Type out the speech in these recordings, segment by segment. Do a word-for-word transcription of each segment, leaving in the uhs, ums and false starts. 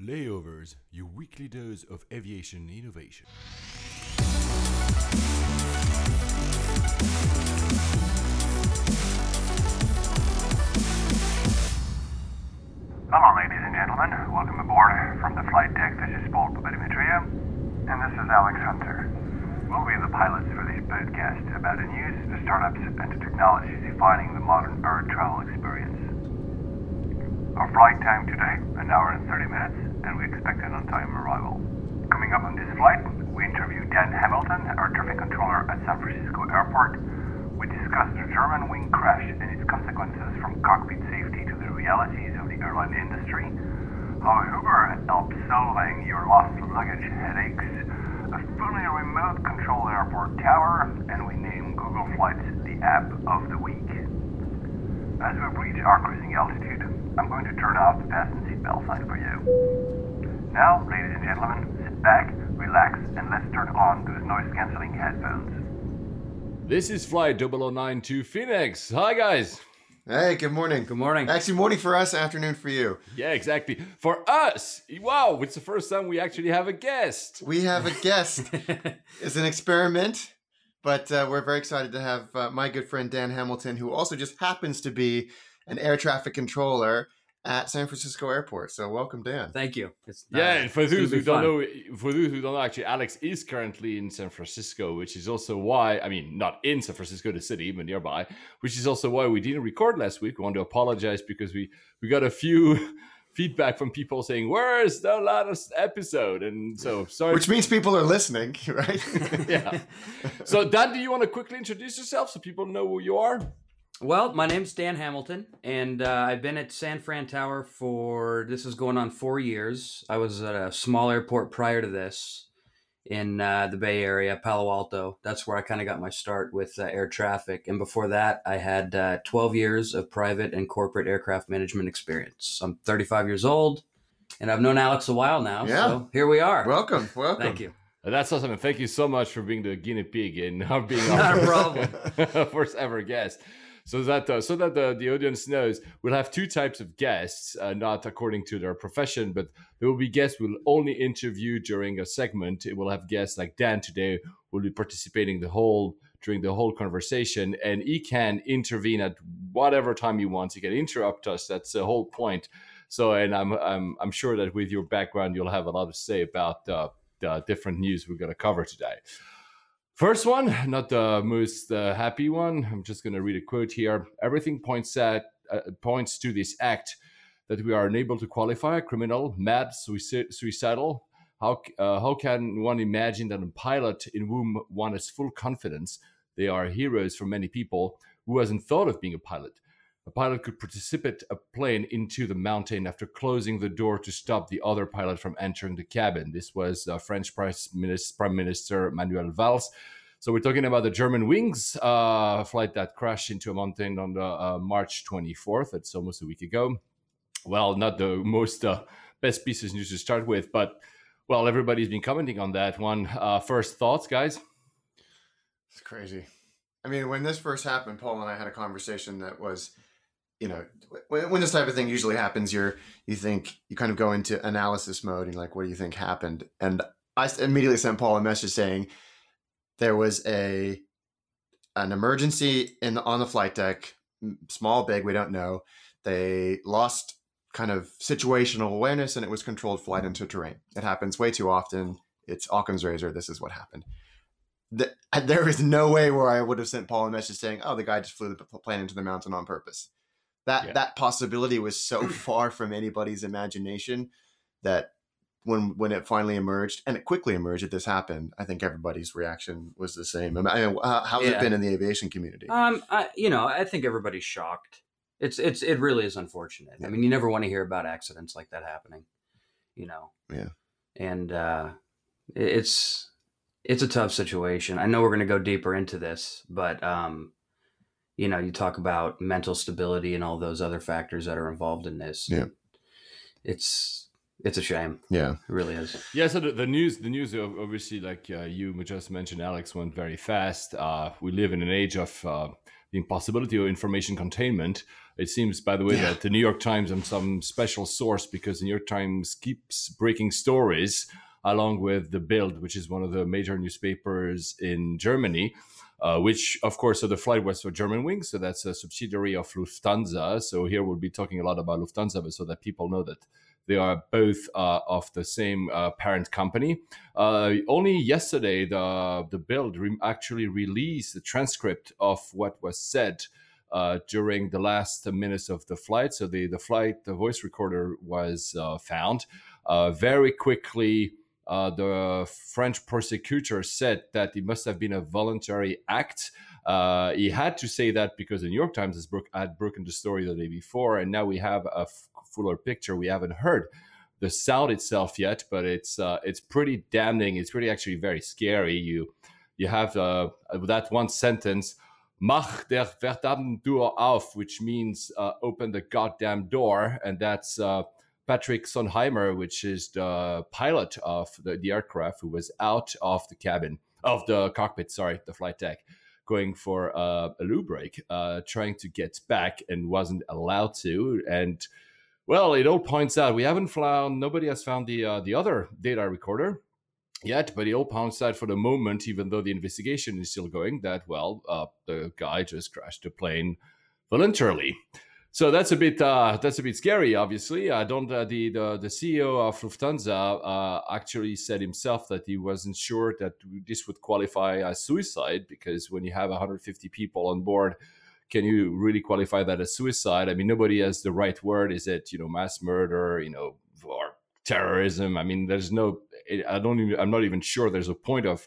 Layovers, your weekly dose of aviation innovation. Hello, ladies and gentlemen. Welcome aboard from the flight deck. This is Paul Papademetriou, and this is Alex Hunter. We'll be the pilots for this podcast about the news, the startups, and the technologies defining the modern air travel experience. Our flight time today, an hour and thirty minutes, and we expect an on-time arrival. Coming up on this flight, we interview Dan Hamilton, air traffic controller at San Francisco Airport. We discuss the Germanwings crash and its consequences from cockpit safety to the realities of the airline industry, how Uber helps solving your lost luggage headaches, a fully remote-controlled airport tower, and we name Google Flights the app of the week. As we reach our cruising altitude, I'm going to turn off the passenger seatbelt sign for you. Now, ladies and gentlemen, sit back, relax, and let's turn on those noise-canceling headphones. This is Flight double oh nine to Phoenix. Hi, guys. Hey, good morning. Good morning. Actually, morning for us, afternoon for you. Yeah, exactly. For us, wow, it's the first time we actually have a guest. We have a guest. It's an experiment. But uh, we're very excited to have uh, my good friend Dan Hamilton, who also just happens to be an air traffic controller at San Francisco Airport. So welcome, Dan. Thank you. It's nice. Yeah, and for those who don't know, for those who don't know, actually, Alex is currently in San Francisco, which is also why, I mean, not in San Francisco, the city, but nearby, which is also why we didn't record last week. We want to apologize because we, we got a few feedback from people saying, where's the latest episode? And so, sorry. Which means people are listening, right? Yeah. So, Dan, do you want to quickly introduce yourself so people know who you are? Well, my name's Dan Hamilton, and uh, I've been at San Fran Tower for, this is going on four years. I was at a small airport prior to this in uh, the Bay Area, Palo Alto. That's where I kind of got my start with uh, air traffic. And before that, I had uh, twelve years of private and corporate aircraft management experience. I'm thirty-five years old, and I've known Alex a while now. Yeah. So here we are. Welcome. Welcome. Thank you. That's awesome. And thank you so much for being the guinea pig and not being not a problem. First ever guest. So that uh, so that the, the audience knows, we'll have two types of guests, uh, not according to their profession, but there will be guests we'll only interview during a segment. We'll have guests like Dan today will be participating the whole during the whole conversation, and he can intervene at whatever time he wants. He can interrupt us. That's the whole point. So, and I'm I'm I'm sure that with your background, you'll have a lot to say about uh, the different news we're going to cover today. First one, not the most uh, happy one. I'm just going to read a quote here. Everything points at uh, points to this act that we are unable to qualify: criminal, mad, suicid- suicidal. How uh, how can one imagine that a pilot in whom one has full confidence, they are heroes for many people, who hasn't thought of being a pilot? A pilot could precipitate a plane into the mountain after closing the door to stop the other pilot from entering the cabin. This was uh, French Prime Minister Manuel Valls. So we're talking about the Germanwings uh, flight that crashed into a mountain on the, uh, March twenty-fourth. That's almost a week ago. Well, not the most uh, best pieces news to start with, but well, everybody's been commenting on that one. Uh, first thoughts, guys? It's crazy. I mean, when this first happened, Paul and I had a conversation that was, you know, when this type of thing usually happens, you're, you think, you kind of go into analysis mode and like, what do you think happened? And I immediately sent Paul a message saying there was a, an emergency in the, on the flight deck, small, big, we don't know. They lost kind of situational awareness and it was controlled flight into terrain. It happens way too often. It's Occam's razor. This is what happened. The, there is no way where I would have sent Paul a message saying, oh, the guy just flew the plane into the mountain on purpose. That yeah. that possibility was so far from anybody's imagination that when when it finally emerged, and it quickly emerged that this happened, I think everybody's reaction was the same. I mean, uh, how's yeah. it been in the aviation community? Um, I, you know, I think everybody's shocked. It's it's it really is unfortunate. Yeah. I mean, you never want to hear about accidents like that happening, you know. Yeah. And uh, it's it's a tough situation. I know we're going to go deeper into this, but. Um, You know, you talk about mental stability and all those other factors that are involved in this. Yeah, it's it's a shame. Yeah, it really is. Yeah. So the, the news, the news, obviously, like uh, you just mentioned, Alex, went very fast. Uh, we live in an age of uh, the impossibility of information containment. It seems, by the way, yeah. that the New York Times and some special source, because the New York Times keeps breaking stories along with the Bild, which is one of the major newspapers in Germany, uh, which, of course, so the flight was for Germanwings. So that's a subsidiary of Lufthansa. So here we'll be talking a lot about Lufthansa, but so that people know that they are both uh, of the same uh, parent company. Uh, only yesterday, the, the Bild re- actually released the transcript of what was said uh, during the last minutes of the flight. So the, the flight, the voice recorder was uh, found. Uh, very quickly, uh, the French prosecutor said that it must have been a voluntary act. Uh, he had to say that because the New York Times has bro- had broken the story the day before, and now we have a f- fuller picture. We haven't heard the sound itself yet, but it's uh, it's pretty damning. It's really actually very scary. You you have uh, that one sentence, "Mach der verdammten Tür auf," which means uh, open the goddamn door, and that's uh, Patrick Sonheimer, which is the pilot of the, the aircraft, who was out of the cabin of the cockpit. Sorry, the flight deck, going for uh, a loo break, uh, trying to get back and wasn't allowed to. And well, it all points out, we haven't found, nobody has found the uh, the other data recorder yet, but it all points out for the moment, even though the investigation is still going, that, well, uh, the guy just crashed the plane voluntarily. So that's a bit uh, that's a bit scary, obviously. I don't uh, the, the the C E O of Lufthansa uh, actually said himself that he wasn't sure that this would qualify as suicide, because when you have one hundred fifty people on board, can you really qualify that as suicide? I mean, nobody has the right word. Is it, you know, mass murder, you know, or terrorism? I mean, there's no, I don't even, I'm not even sure there's a point of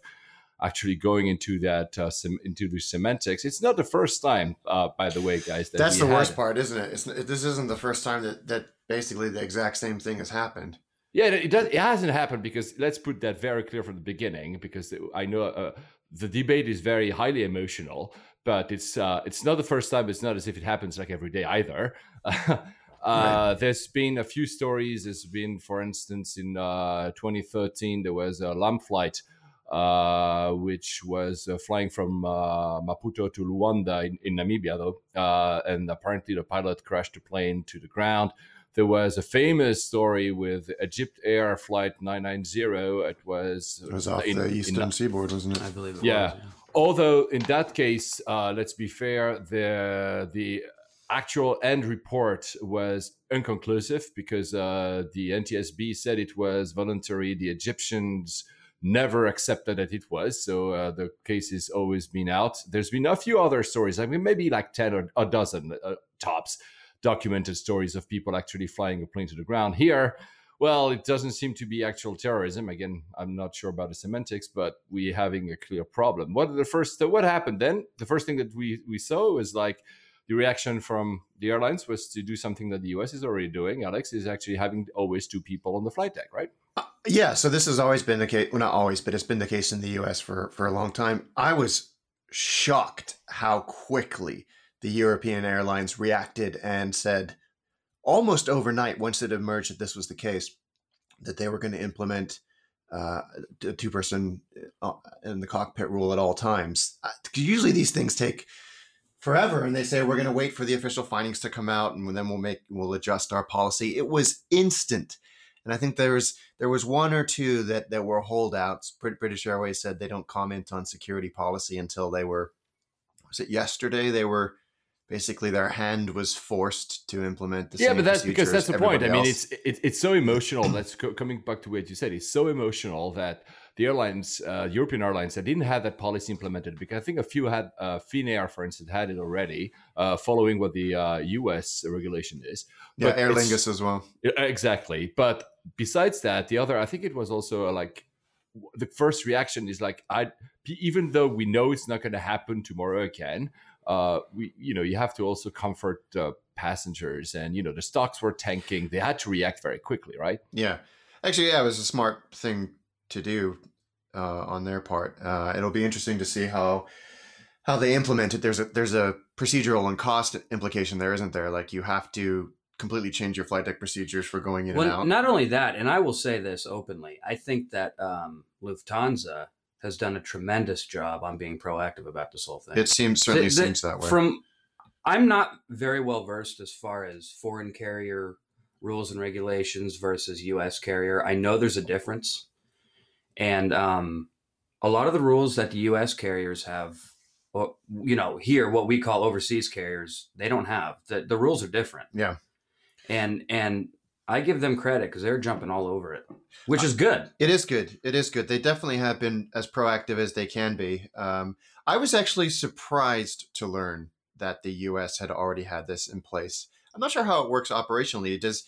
actually going into that, uh, sem- into the semantics. It's not the first time, uh, by the way, guys. That That's the worst had. part, isn't it? It's, this isn't the first time that, that basically the exact same thing has happened. Yeah, it, does, it hasn't happened, because let's put that very clear from the beginning, because I know uh, the debate is very highly emotional, but it's uh, it's not the first time. It's not as if it happens like every day either. uh, right. There's been a few stories. There's been, for instance, in uh, twenty thirteen, there was a Lamb flight, uh, which was uh, flying from uh, Maputo to Luanda in, in Namibia, though. Uh, and apparently the pilot crashed the plane to the ground. There was a famous story with Egypt Air Flight nine ninety. It was, it was off in, the eastern in, seaboard, wasn't it? I believe it yeah. was. Yeah. Although in that case, uh, let's be fair, the the actual end report was inconclusive, because uh, the N T S B said it was voluntary. The Egyptians never accepted that it was. So uh, the case has always been out. There's been a few other stories. I mean, maybe like ten or a dozen uh, tops documented stories of people actually flying a plane to the ground. Here, well, it doesn't seem to be actual terrorism. Again, I'm not sure about the semantics, but we're having a clear problem. What the first, what happened then? The first thing that we, we saw was like the reaction from the airlines was to do something that the U S is already doing. Alex is actually having always two people on the flight deck, right? Uh, yeah. So this has always been the case. Well, not always, but it's been the case in the U S for, for a long time. I was shocked how quickly the European airlines reacted and said, almost overnight, once it emerged that this was the case, that they were going to implement uh, a two-person in the cockpit rule at all times. Usually these things take forever, and they say, we're going to wait for the official findings to come out, and then we'll make we'll adjust our policy. It was instant. And I think there was, there was one or two that, that were holdouts. British Airways said they don't comment on security policy until they were, was it yesterday? They were... Basically, their hand was forced to implement the same procedures. Yeah, but that's because that's the point. I mean, it's it, it's so emotional. That's co- coming back to what you said. It's so emotional that the airlines, uh, European airlines, that didn't have that policy implemented, because I think a few had, uh, Finnair, for instance, had it already, uh, following what the uh, U S regulation is. But yeah, Aer Lingus as well. Exactly. But besides that, the other, I think it was also like, the first reaction is like, I even though we know it's not going to happen tomorrow again, Uh, we, you know, you have to also comfort uh, passengers, and, you know, the stocks were tanking. They had to react very quickly, right? Yeah. Actually, yeah, it was a smart thing to do uh, on their part. Uh, it'll be interesting to see how how they implement it. There's a, there's a procedural and cost implication there, isn't there? Like, you have to completely change your flight deck procedures for going in well, and out. Not only that, and I will say this openly, I think that um, Lufthansa has done a tremendous job on being proactive about this whole thing. It seems certainly the, the, seems that way. From I'm not very well versed as far as foreign carrier rules and regulations versus U S carrier. I know there's a difference, and um, a lot of the rules that the U S carriers have, well, you know, here what we call overseas carriers, they don't have. The the rules are different. Yeah, and and. I give them credit because they're jumping all over it, which is good. It is good. It is good. They definitely have been as proactive as they can be. Um, I was actually surprised to learn that the U S had already had this in place. I'm not sure how it works operationally. Does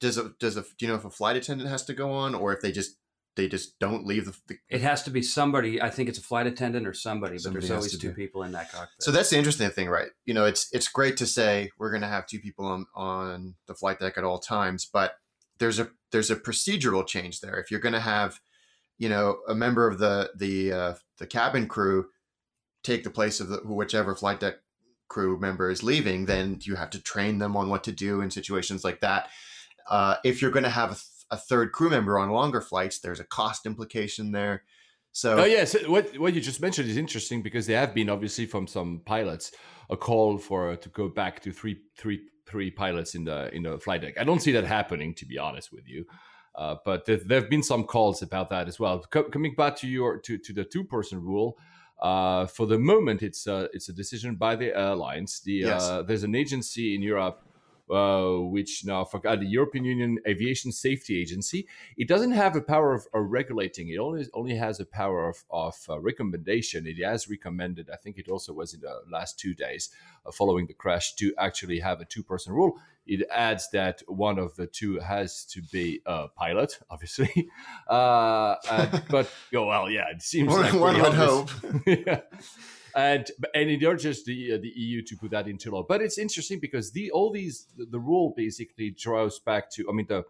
does a, does a do you know if a flight attendant has to go on, or if they just they just don't leave the? the it has to be somebody. I think it's a flight attendant or somebody. somebody but there's always two do. people in that cockpit. So that's the interesting thing, right? You know, it's it's great to say we're going to have two people on, on the flight deck at all times, but there's a there's a procedural change there. If you're going to have, you know, a member of the the uh, the cabin crew take the place of the, whichever flight deck crew member is leaving, then you have to train them on what to do in situations like that. Uh, if you're going to have a a third crew member on longer flights, there's a cost implication there. So oh yes, what what you just mentioned is interesting because there have been obviously from some pilots a call for to go back to three three three pilots in the in the flight deck. I don't see that happening, to be honest with you, uh, but there, there have been some calls about that as well. Co- coming back to your to, to the two person rule, uh, for the moment it's uh, it's a decision by the airlines. The yes. uh, there's an agency in Europe. Uh, which now forgot the European Union Aviation Safety Agency. It doesn't have a power of, of regulating. It only only has a power of, of uh, recommendation. It has recommended, I think it also was in the last two days uh, following the crash, to actually have a two-person rule. It adds that one of the two has to be a pilot, obviously. Uh, and, but, oh, well, yeah, it seems one, like one would hope. yeah. And and it urges the uh, the E U to put that into law. But it's interesting because the all these the, the rule basically draws back to. I mean, the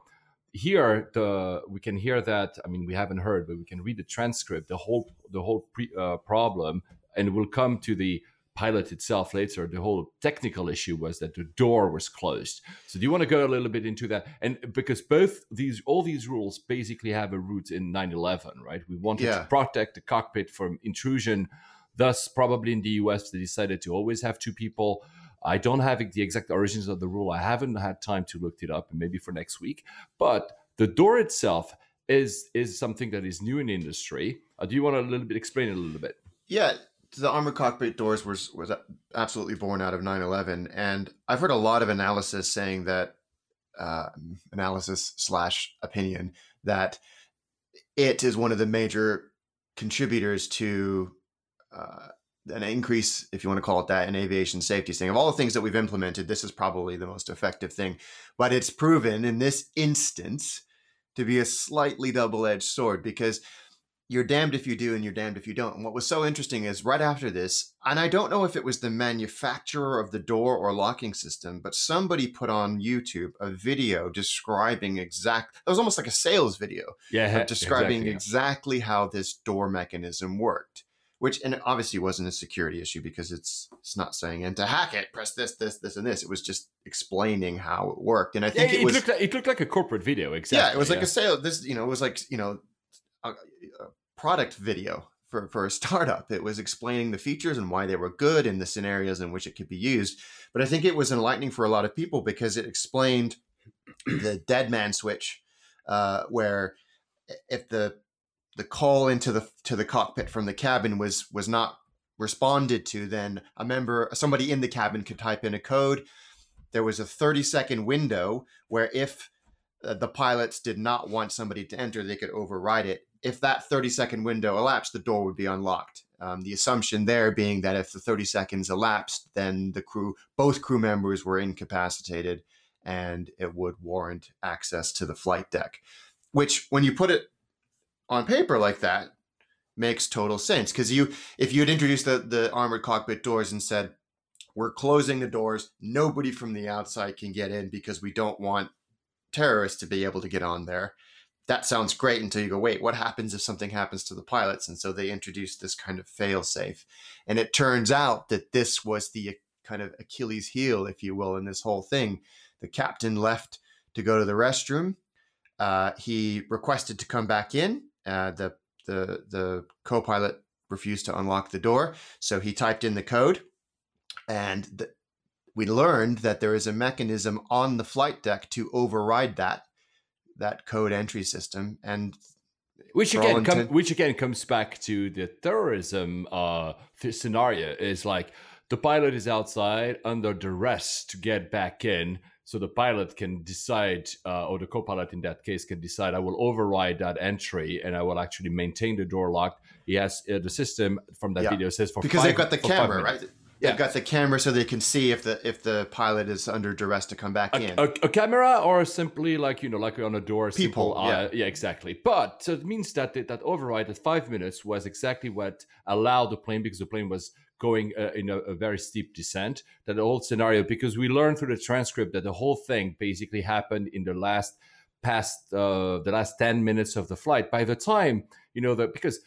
here the we can hear that. I mean, we haven't heard, but we can read the transcript. The whole the whole pre, uh, problem, and we'll come to the pilot itself later. The whole technical issue was that the door was closed. So do you want to go a little bit into that? And because both these all these rules basically have a root in nine eleven, right? We wanted yeah. to protect the cockpit from intrusion. Thus, probably in the U S, they decided to always have two people. I don't have the exact origins of the rule. I haven't had time to look it up, maybe for next week. But the door itself is is something that is new in the industry. Uh, do you want to a little bit explain it a little bit? Yeah, the armored cockpit doors was, was absolutely born out of nine eleven. And I've heard a lot of analysis saying that, uh, analysis slash opinion, that it is one of the major contributors to Uh, an increase, if you want to call it that, in aviation safety. Saying of all the things that we've implemented, this is probably the most effective thing, but it's proven in this instance to be a slightly double-edged sword because you're damned if you do and you're damned if you don't. And what was so interesting is right after this, and I don't know if it was the manufacturer of the door or locking system, but somebody put on YouTube a video describing exact. It was almost like a sales video, yeah, of describing exactly, yeah. exactly how this door mechanism worked. Which, and it obviously wasn't a security issue because it's it's not saying, and to hack it, press this, this, this, and this. It was just explaining how it worked. And I think yeah, it, it was- looked like, it looked like a corporate video, exactly. Yeah, it was yeah. like a sale. This, you know, it was like, you know, a, a product video for, for a startup. It was explaining the features and why they were good and the scenarios in which it could be used. But I think it was enlightening for a lot of people because it explained the dead man switch, uh, where if the, the call into the to the cockpit from the cabin was was not responded to, then a member, somebody in the cabin could type in a code. There was a thirty second window where if the pilots did not want somebody to enter, they could override it. If that thirty second window elapsed, the door would be unlocked. Um, the assumption there being that if the thirty seconds elapsed, then the crew, both crew members were incapacitated and it would warrant access to the flight deck, which when you put it on paper like that makes total sense. Because you, if you had introduced the, the armored cockpit doors and said, we're closing the doors, nobody from the outside can get in because we don't want terrorists to be able to get on there. That sounds great until you go, wait, what happens if something happens to the pilots? And so they introduced this kind of fail-safe. And it turns out that this was the kind of Achilles heel, if you will, in this whole thing. The captain left to go to the restroom. Uh, he requested to come back in. Uh, the the the co-pilot refused to unlock the door. So he typed in the code, and the, we learned that there is a mechanism on the flight deck to override that that code entry system, and which again, come, which again comes back to the terrorism uh, scenario. Is like the pilot is outside under duress to get back in, so the pilot can decide, uh, or the co-pilot in that case can decide, I will override that entry and I will actually maintain the door locked. He has uh, the system from that yeah. video says for because five, they've got the camera, right? They've yeah. got the camera, so they can see if the if the pilot is under duress to come back a, in. A, a camera, or simply like you know, like on a door. People, yeah, uh, yeah, exactly. But so it means that that override at five minutes was exactly what allowed the plane, because the plane was going uh, in a, a very steep descent. That whole scenario, because we learned through the transcript that the whole thing basically happened in the last past uh, the last ten minutes of the flight. By the time you know that, because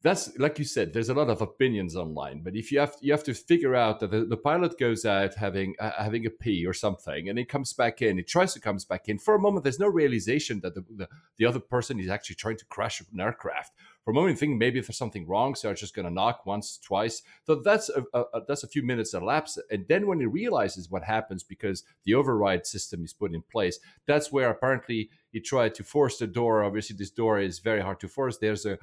that's like you said, there's a lot of opinions online, but if you have you have to figure out that the, the pilot goes out having uh, having a pee or something, and it comes back in, it tries to comes back in. For a moment, there's no realization that the the, the other person is actually trying to crash an aircraft. For a moment, you think maybe there's something wrong, so I'm just going to knock once, twice. So that's a, a, a that's a few minutes elapsed, and then when he realizes what happens because the override system is put in place, that's where apparently he tried to force the door. Obviously, this door is very hard to force. There's a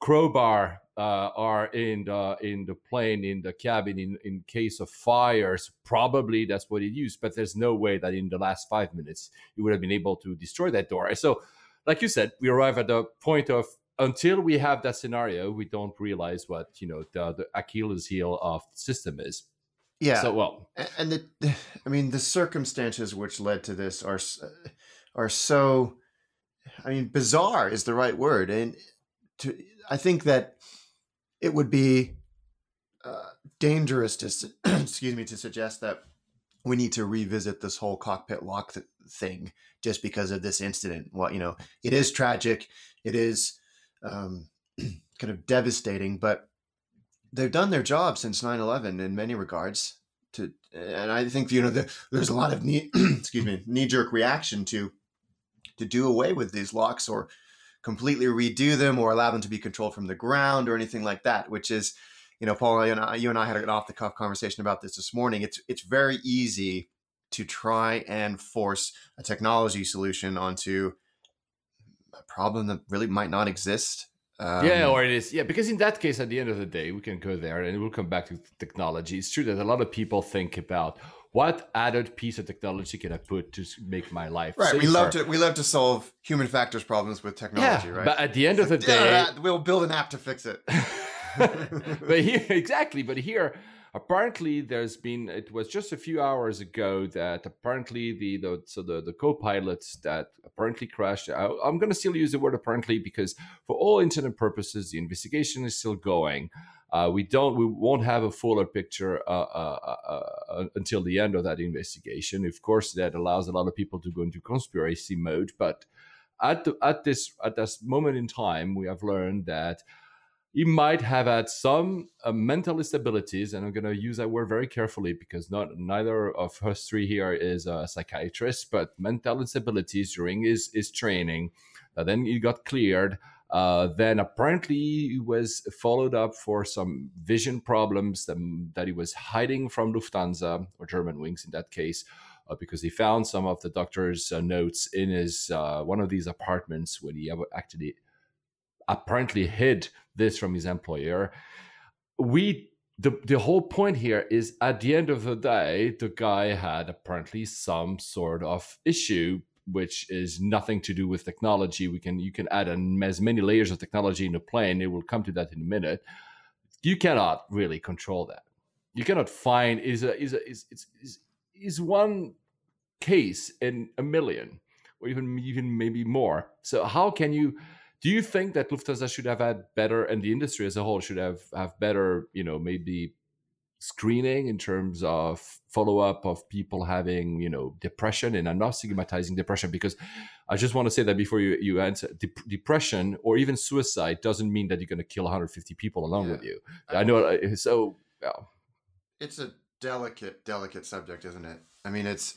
crowbar uh, are in the in the plane, in the cabin, in, in case of fires. Probably that's what it used, but there's no way that in the last five minutes you would have been able to destroy that door. So, like you said, we arrive at the point of, until we have that scenario, we don't realize what, you know, the, the Achilles heel of the system is. Yeah. So, well. And, the, I mean, the circumstances which led to this are, are so, I mean, bizarre is the right word. And to, I think that it would be uh, dangerous to, excuse me, to suggest that we need to revisit this whole cockpit lock th- thing just because of this incident. Well, you know, it is tragic. It is um, kind of devastating, but they've done their job since nine eleven in many regards. To, and I think, you know, the, there's a lot of knee, excuse me, knee jerk reaction to to do away with these locks, or completely redo them, or allow them to be controlled from the ground, or anything like that, which is, you know, Paul, and I, you and I had an off-the-cuff conversation about this this morning. It's it's very easy to try and force a technology solution onto a problem that really might not exist. Um, yeah, or it is. Yeah, because in that case, at the end of the day, we can go there and we'll come back to technology. It's true that a lot of people think about, what added piece of technology can I put to make my life right? Safer? We love to we love to solve human factors problems with technology, yeah, right? But at the end it's of like, the day, we'll build an app to fix it. But here, exactly. But here, apparently, there's been. It was just a few hours ago that apparently the, the so the the co-pilots that apparently crashed. I, I'm going to still use the word apparently, because for all intended purposes, the investigation is still going. Uh, we don't. We won't have a fuller picture uh, uh, uh, uh, until the end of that investigation. Of course, that allows a lot of people to go into conspiracy mode. But at the, at this at this moment in time, we have learned that he might have had some uh, mental instabilities, and I'm going to use that word very carefully because not neither of us three here is a psychiatrist. But mental instabilities during his his training. Uh, then he got cleared. Uh, then apparently he was followed up for some vision problems that, that he was hiding from Lufthansa, or Germanwings in that case, uh, because he found some of the doctor's uh, notes in his uh, one of these apartments when he actually apparently hid this from his employer. We the the whole point here is, at the end of the day, the guy had apparently some sort of issue, which is nothing to do with technology. We can you can add an, as many layers of technology in a plane. It will come to that in a minute. You cannot really control that. You cannot find is a, is a, is is is is one case in a million, or even even maybe more. So how can you? Do you think that Lufthansa should have had better, and the industry as a whole should have have better, you know, maybe screening in terms of follow-up of people having, you know, depression? And I'm not stigmatizing depression, because I just want to say that before you, you answer, de- depression or even suicide doesn't mean that you're going to kill one hundred fifty people along yeah. with you. I, I know. So yeah. It's a delicate, delicate subject, isn't it? I mean, it's,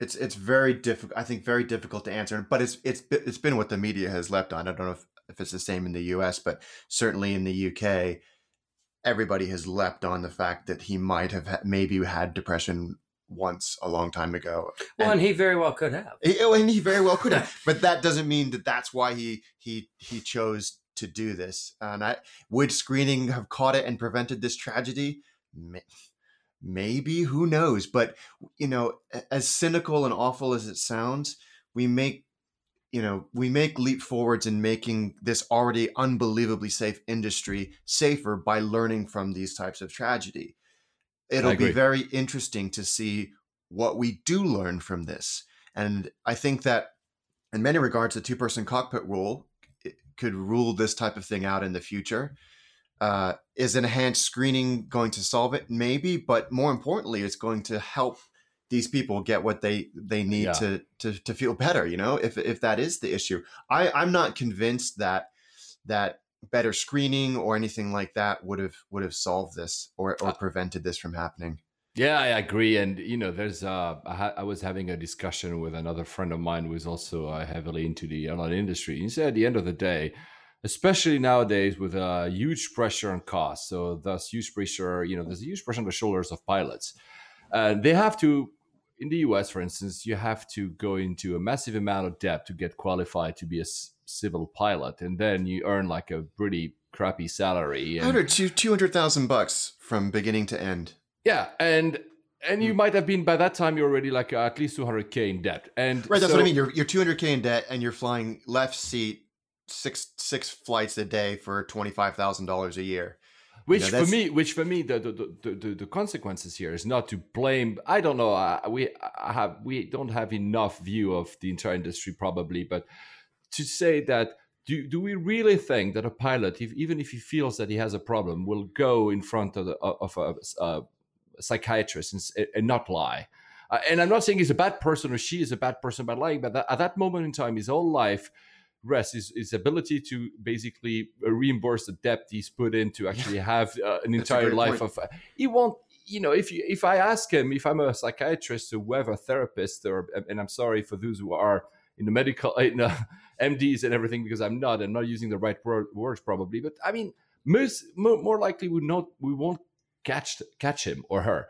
It's it's very difficult. I think very difficult to answer, but it's it's it's been what the media has leapt on. I don't know if, if it's the same in the U S, but certainly in the U K, everybody has leapt on the fact that he might have ha- maybe had depression once a long time ago. Well, and, and he very well could have. He, oh, and he very well could have. But that doesn't mean that that's why he he he chose to do this. And I, would screening have caught it and prevented this tragedy? Maybe, who knows? But, you know, as cynical and awful as it sounds, we make, you know, we make leap forwards in making this already unbelievably safe industry safer by learning from these types of tragedy. It'll be very interesting to see what we do learn from this. And I think that in many regards, the two-person cockpit rule could rule this type of thing out in the future. Uh, is enhanced screening going to solve it? Maybe, but more importantly, it's going to help these people get what they, they need yeah. to, to to feel better, you know, if if that is the issue. I, I'm not convinced that that better screening or anything like that would have would have solved this or, or prevented this from happening. Yeah, I agree. And, you know, there's uh, I, ha- I was having a discussion with another friend of mine who is also uh, heavily into the airline industry. He said at the end of the day, especially nowadays with a uh, huge pressure on costs. So thus huge pressure, you know, there's a huge pressure on the shoulders of pilots. Uh, they have to, in the U S, for instance, you have to go into a massive amount of debt to get qualified to be a s- civil pilot. And then you earn like a pretty crappy salary. And one hundred to two hundred thousand bucks from beginning to end. Yeah. And, and you might have been, by that time, you're already like at least two hundred K in debt. And right. That's so, what I mean. You're, you're two hundred K in debt and you're flying left seat, six six flights a day for twenty-five thousand dollars a year, which you know, for me which for me the the, the the the consequences here is not to blame. I don't know uh, we I have we don't have enough view of the entire industry probably, but to say that do do we really think that a pilot, if, even if he feels that he has a problem, will go in front of the, of a, a psychiatrist and, and not lie? Uh, and I'm not saying he's a bad person or she is a bad person by lying, but that, at that moment in time, his whole life rest is his ability to basically reimburse the debt he's put in to actually have uh, an entire life point. of uh, he won't, you know, if you if I ask him, if I'm a psychiatrist or whoever, therapist, or and I'm sorry for those who are in the medical in, uh, M Ds and everything, because I'm not I'm not using the right word, words probably, but I mean most more, more likely we not we won't catch catch him or her,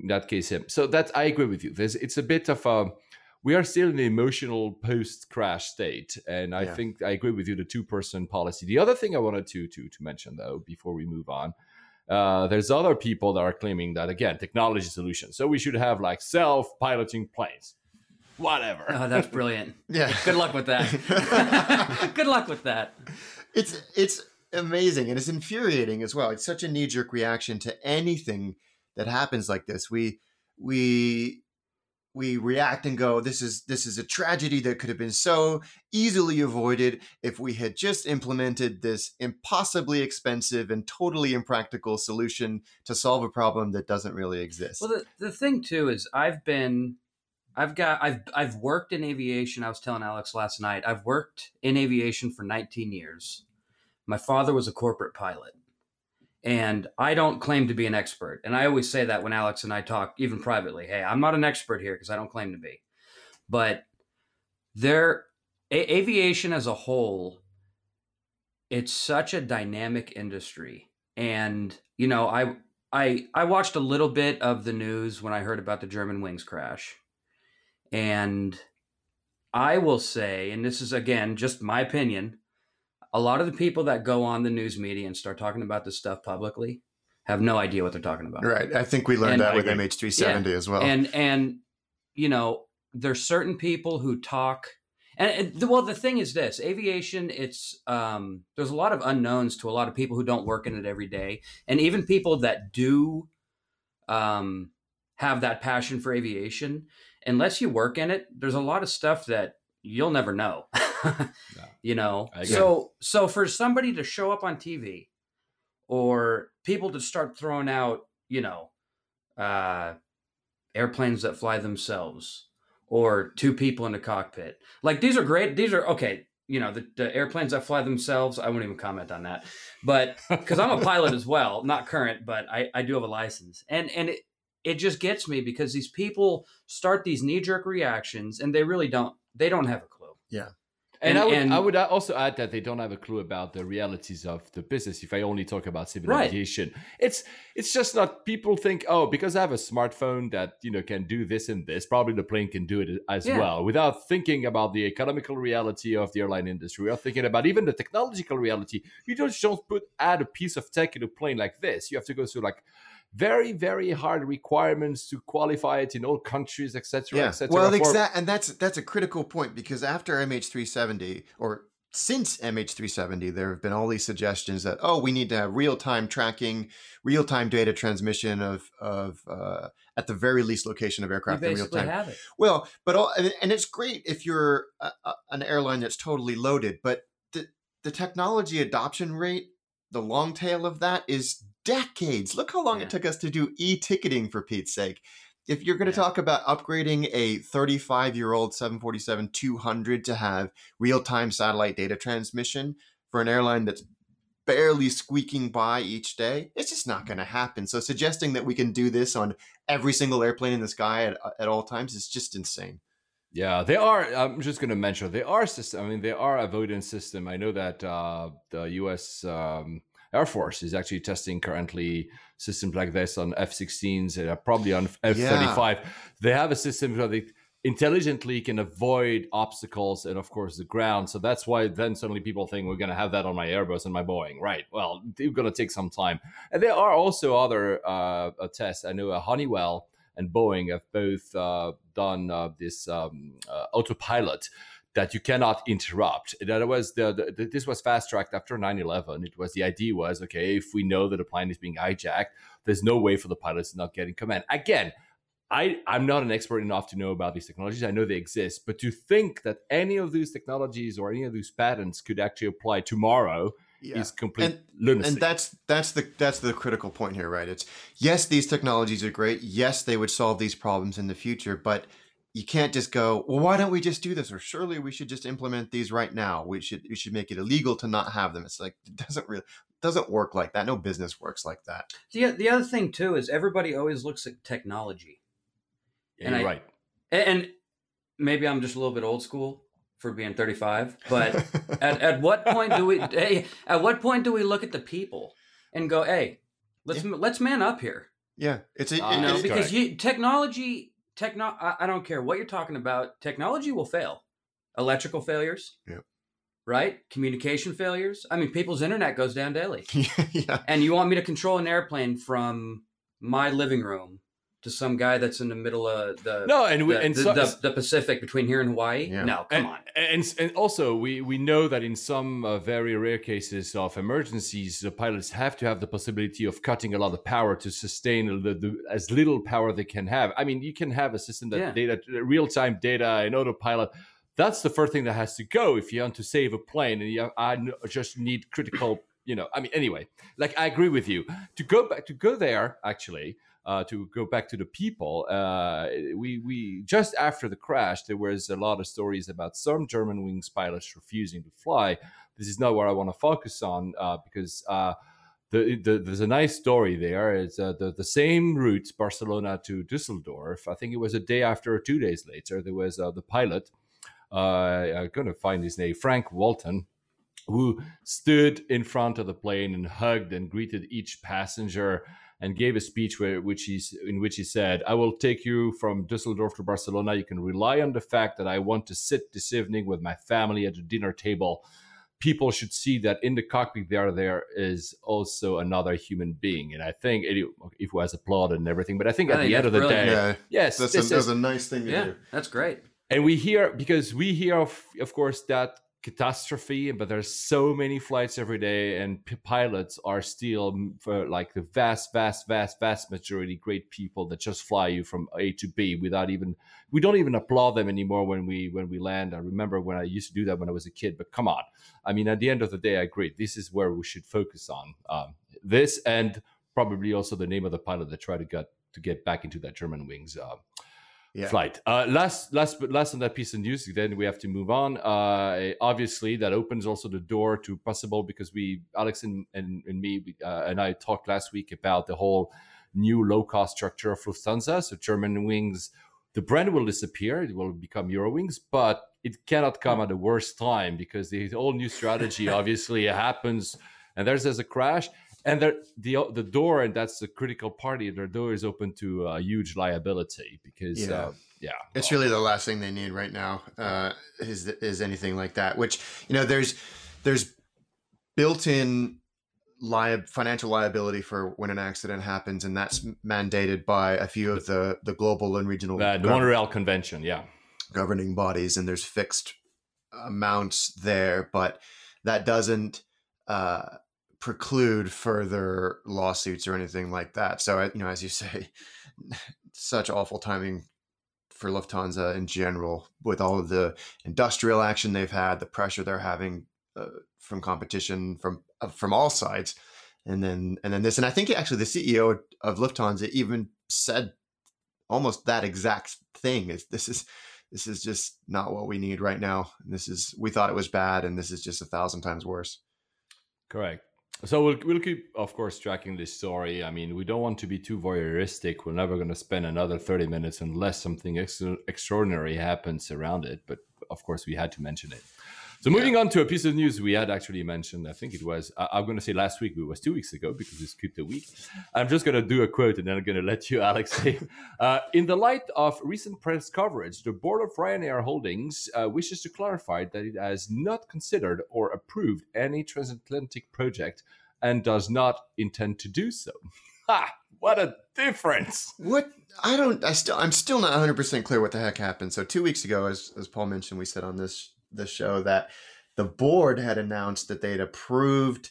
in that case him. So that I agree with you. There's it's a bit of a we are still in the emotional post-crash state, and I yeah. think I agree with you, the two-person policy. The other thing I wanted to, to, to mention, though, before we move on, uh, there's other people that are claiming that, again, technology solutions. So we should have, like, self-piloting planes. Whatever. Oh, that's brilliant. yeah. Good luck with that. Good luck with that. It's, it's amazing, and it's infuriating as well. It's such a knee-jerk reaction to anything that happens like this. We we... We react and go, this is this is a tragedy that could have been so easily avoided if we had just implemented this impossibly expensive and totally impractical solution to solve a problem that doesn't really exist. Well, the, the thing too is I've been I've got I've I've worked in aviation. I was telling Alex last night, I've worked in aviation for nineteen years. My father was a corporate pilot. And I don't claim to be an expert. And I always say that when Alex and I talk, even privately, hey, I'm not an expert here because I don't claim to be. But there, a- aviation as a whole, it's such a dynamic industry. And, you know, I, I, I watched a little bit of the news when I heard about the Germanwings crash. And I will say, and this is, again, just my opinion, a lot of the people that go on the news media and start talking about this stuff publicly have no idea what they're talking about. Right. I think we learned and, that with M H three seventy yeah. as well. And, and you know, there's certain people who talk. And, and well, the thing is this, aviation, it's um, there's a lot of unknowns to a lot of people who don't work in it every day. And even people that do um, have that passion for aviation, unless you work in it, there's a lot of stuff that you'll never know. You know, so so for somebody to show up on T V or people to start throwing out, you know, uh, airplanes that fly themselves or two people in a cockpit, like these are great. These are OK. You know, the, the airplanes that fly themselves, I won't even comment on that, but because I'm a pilot as well, not current, but I, I do have a license. And and it, it just gets me because these people start these knee-jerk reactions and they really don't, they don't have a clue. Yeah. And, and, I, would, and I would also add that they don't have a clue about the realities of the business. If I only talk about civil right. aviation, it's it's just not. People think, oh, because I have a smartphone that you know can do this and this, probably the plane can do it as yeah. well, without thinking about the economical reality of the airline industry or thinking about even the technological reality. You just don't put add a piece of tech in a plane like this. You have to go through like very, very hard requirements to qualify it in all countries, et cetera, yeah. et cetera. Well, exactly. And that's, that's a critical point because after M H three seventy or since M H three seventy, there have been all these suggestions that, oh, we need to have real-time tracking, real-time data transmission of, of uh, at the very least location of aircraft in real time. Have it. Well, but all, and it's great if you're a, a, an airline that's totally loaded, but the, the technology adoption rate, the long tail of that is decades. Look how long yeah. it took us to do e-ticketing, for Pete's sake. If you're going to yeah. talk about upgrading a thirty-five-year-old seven forty-seven two hundred to have real-time satellite data transmission for an airline that's barely squeaking by each day, it's just not going to happen. So suggesting that we can do this on every single airplane in the sky at, at all times is just insane. Yeah, they are. I'm just going to mention they are system. I mean, they are avoidance system. I know that uh, the U S Um, Air Force is actually testing currently systems like this on F sixteens and probably on F thirty-five. Yeah. They have a system where they intelligently can avoid obstacles and, of course, the ground. So that's why then suddenly people think we're going to have that on my Airbus and my Boeing. Right. Well, it's going to take some time. And there are also other uh, tests. I know Honeywell and Boeing have both uh, done uh, this um, uh, autopilot that you cannot interrupt. That was the, the this was fast tracked after nine eleven. It was the idea was, okay, if we know that a plane is being hijacked, there's no way for the pilots to not get in command. Again, I, I'm not an expert enough to know about these technologies. I know they exist, but to think that any of these technologies or any of these patents could actually apply tomorrow yeah. is complete and, lunacy. And that's that's the that's the critical point here, right? It's yes, these technologies are great. Yes, they would solve these problems in the future, but you can't just go, well, why don't we just do this? Or surely we should just implement these right now. We should we should make it illegal to not have them. It's like, it doesn't really doesn't work like that. No business works like that. The, the other thing, too, is everybody always looks at technology. Yeah, and you're I, right. And maybe I'm just a little bit old school for being thirty-five. But at, at what point do we at what point do we look at the people and go, hey, let's yeah. let's man up here. Yeah, it's a, uh, you know, it's because you, technology. Techno- I don't care what you're talking about. Technology will fail. Electrical failures, yep. right? Communication failures. I mean, people's internet goes down daily. yeah. And you want me to control an airplane from my living room to some guy that's in the middle of the no, and, we, the, and the, so, the, the Pacific between here and Hawaii? Yeah. No, come and, on. And and also, we, we know that in some uh, very rare cases of emergencies, the pilots have to have the possibility of cutting a lot of power to sustain the, the, as little power they can have. I mean, you can have a system that yeah. data, real-time data and autopilot. That's the first thing that has to go if you want to save a plane. And you have, I just need critical, you know, I mean, anyway, like I agree with you. To go back, to go there, actually, Uh, to go back to the people, uh, we we just after the crash, there was a lot of stories about some Germanwings pilots refusing to fly. This is not what I want to focus on uh, because uh, the, the, there's a nice story there. It's uh, the, the same route, Barcelona to Düsseldorf. I think it was a day after or two days later, there was uh, the pilot, uh, I'm going to find his name, Frank Walton, who stood in front of the plane and hugged and greeted each passenger and gave a speech where, which he's, in which he said, I will take you from Düsseldorf to Barcelona. You can rely on the fact that I want to sit this evening with my family at the dinner table. People should see that in the cockpit there, there is also another human being. And I think it, it was applauded and everything, but I think I at think the end of the brilliant. day, yeah. yes, that's, this a, that's is, a nice thing to yeah, do. That's great. And we hear, because we hear, of, of course, that catastrophe, but there's so many flights every day, and p- pilots are still, for like the vast, vast, vast, vast majority, great people that just fly you from A to B without even. We don't even applaud them anymore when we when we land. I remember when I used to do that when I was a kid. But come on, I mean, at the end of the day, I agree. This is where we should focus on um, this, and probably also the name of the pilot that tried to get to get back into that Germanwings Uh, Yeah. flight. Uh, last, last, but last on that piece of news, then we have to move on. Uh, obviously, that opens also the door to possible because we, Alex and and, and me, uh, and I talked last week about the whole new low-cost structure of Lufthansa. So Germanwings, the brand will disappear. It will become Eurowings, but it cannot come at the worst time because the whole new strategy obviously happens and there's, there's a crash. And there, the the door, and that's the critical part, their door is open to a huge liability because, yeah, uh, yeah it's well. really the last thing they need right now uh, is is anything like that, which, you know, there's there's built-in li- financial liability for when an accident happens, and that's mandated by a few of the, the global and regional... Uh, the Montreal govern- Convention, yeah. ...governing bodies, and there's fixed amounts there, but that doesn't... Uh, preclude further lawsuits or anything like that. So, you know, as you say, such awful timing for Lufthansa in general, with all of the industrial action they've had, the pressure they're having uh, from competition from uh, from all sides, and then and then this. And I think actually the C E O of Lufthansa even said almost that exact thing: "Is this is this is just not what we need right now. And this is we thought it was bad, and this is just a thousand times worse." Correct. So we'll we'll keep, of course, tracking this story. I mean, we don't want to be too voyeuristic. We're never going to spend another thirty minutes unless something ex- extraordinary happens around it. But of course, we had to mention it. So moving yeah. on to a piece of news we had actually mentioned, I think it was, I, I'm going to say last week, but it was two weeks ago because we skipped a week. I'm just going to do a quote and then I'm going to let you, Alex, say. Uh, in the light of recent press coverage, the board of Ryanair Holdings uh, wishes to clarify that it has not considered or approved any transatlantic project and does not intend to do so. Ha! What a difference! What? I don't, I still, I'm still not one hundred percent clear what the heck happened. So two weeks ago, as, as Paul mentioned, we said on this the show that the board had announced that they'd approved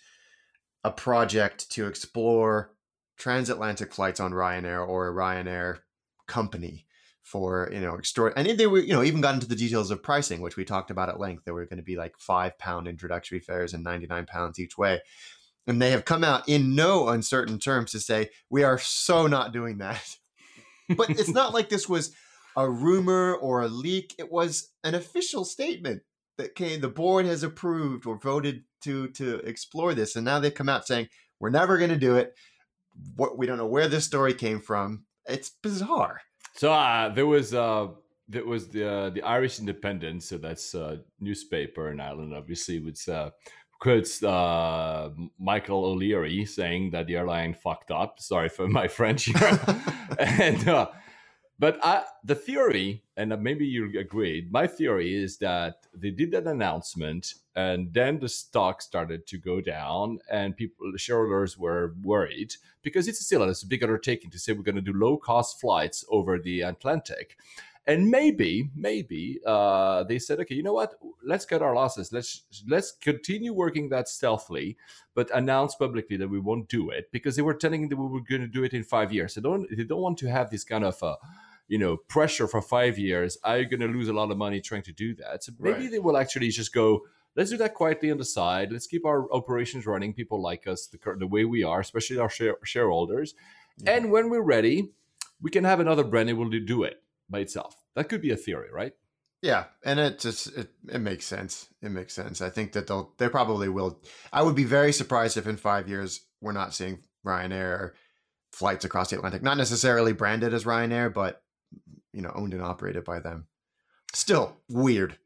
a project to explore transatlantic flights on Ryanair or a Ryanair company for, you know, extra- and they were, you know, even got into the details of pricing, which we talked about at length. There were going to be like five pound introductory fares and ninety-nine pounds each way. And they have come out in no uncertain terms to say, we are so not doing that. But it's not like this was a rumor or a leak. It was an official statement that came, the board has approved or voted to to explore this. And now they've come out saying, we're never going to do it. What, we don't know where this story came from. It's bizarre. So uh, there was uh, there was the uh, the Irish Independent, so that's a newspaper in Ireland, obviously, which uh, quotes uh, Michael O'Leary saying that the airline fucked up. Sorry for my French here. and... Uh, But I, the theory, and maybe you agreed, my theory is that they did that announcement and then the stock started to go down and people, the shareholders were worried because it's still it's a big undertaking to say we're going to do low-cost flights over the Atlantic. And maybe, maybe uh, they said, okay, you know what? Let's cut our losses. Let's let's continue working that stealthily, but announce publicly that we won't do it because they were telling that we were going to do it in five years. They don't they don't want to have this kind of, uh, you know, pressure for five years. Are you going to lose a lot of money trying to do that? So maybe right. they will actually just go. Let's do that quietly on the side. Let's keep our operations running. People like us the, the way we are, especially our share, shareholders. Yeah. And when we're ready, we can have another brand that will do it by itself. That could be a theory, right? Yeah, and it just it, it makes sense. It makes sense. I think that they'll they probably will. I would be very surprised if in five years we're not seeing Ryanair flights across the Atlantic, not necessarily branded as Ryanair, but you know, owned and operated by them. Still weird.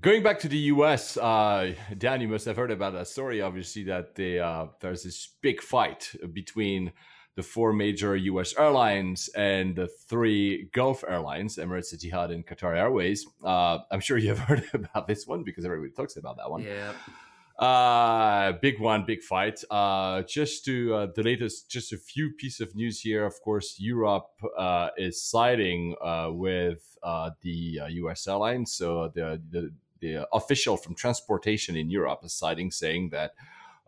Going back to the U S, uh, Dan, you must have heard about that story. Obviously, that they, uh, there's this big fight between the four major U S airlines and the three Gulf airlines, Emirates, Etihad, and Qatar Airways. Uh, I'm sure you've heard about this one because everybody talks about that one. Yeah. Uh, big one, big fight. Uh, just to uh, the latest, just a few pieces of news here. Of course, Europe uh, is siding uh, with uh, the uh, U S airlines. So the, the, the official from transportation in Europe is siding, saying that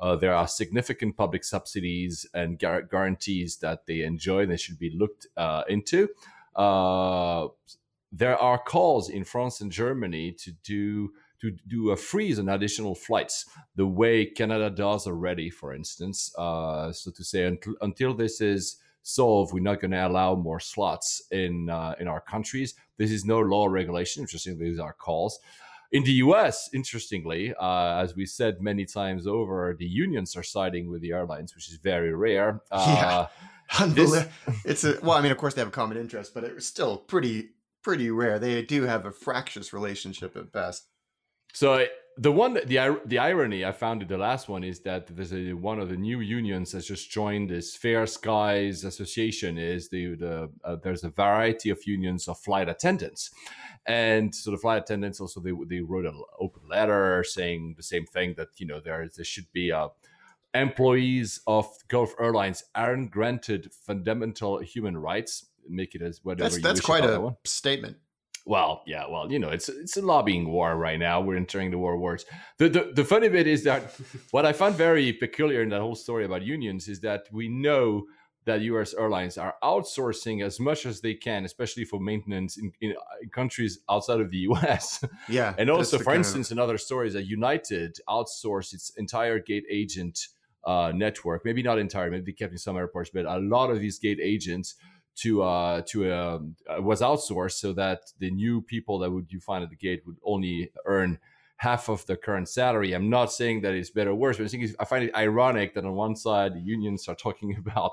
Uh, there are significant public subsidies and gar- guarantees that they enjoy and they should be looked uh, into. Uh, there are calls in France and Germany to do to do a freeze on additional flights, the way Canada does already, for instance. Uh, so to say, until, until this is solved, we're not going to allow more slots in uh, in our countries. This is no law or regulation. Interestingly, these are calls. In the U S, interestingly, uh, as we said many times over, the unions are siding with the airlines, which is very rare. Uh, yeah. Unbelievable. It's a, well, I mean, of course they have a common interest, but it's still pretty, pretty rare. They do have a fractious relationship at best. So I, the one, the the irony I found in the last one is that there's a, one of the new unions that's just joined this Fair Skies Association. Is the, the uh, there's a variety of unions of flight attendants, and so the flight attendants also they they wrote an open letter saying the same thing, that you know there there should be a. Employees of Gulf Airlines aren't granted fundamental human rights. Make it as whatever that's, you that's wish. That's quite a one. statement. Well, yeah, well, you know, it's it's a lobbying war right now. We're entering the war of words. The, the, the funny bit is that what I found very peculiar in that whole story about unions is that we know that U S airlines are outsourcing as much as they can, especially for maintenance in, in countries outside of the U S. Yeah. And also, for instance, in other stories, that United outsourced its entire gate agent Uh, network, maybe not entirely, maybe kept in some airports, but a lot of these gate agents to uh, to uh, was outsourced so that the new people that would you find at the gate would only earn half of the current salary. I'm not saying that it's better or worse, but I think I find it ironic that on one side the unions are talking about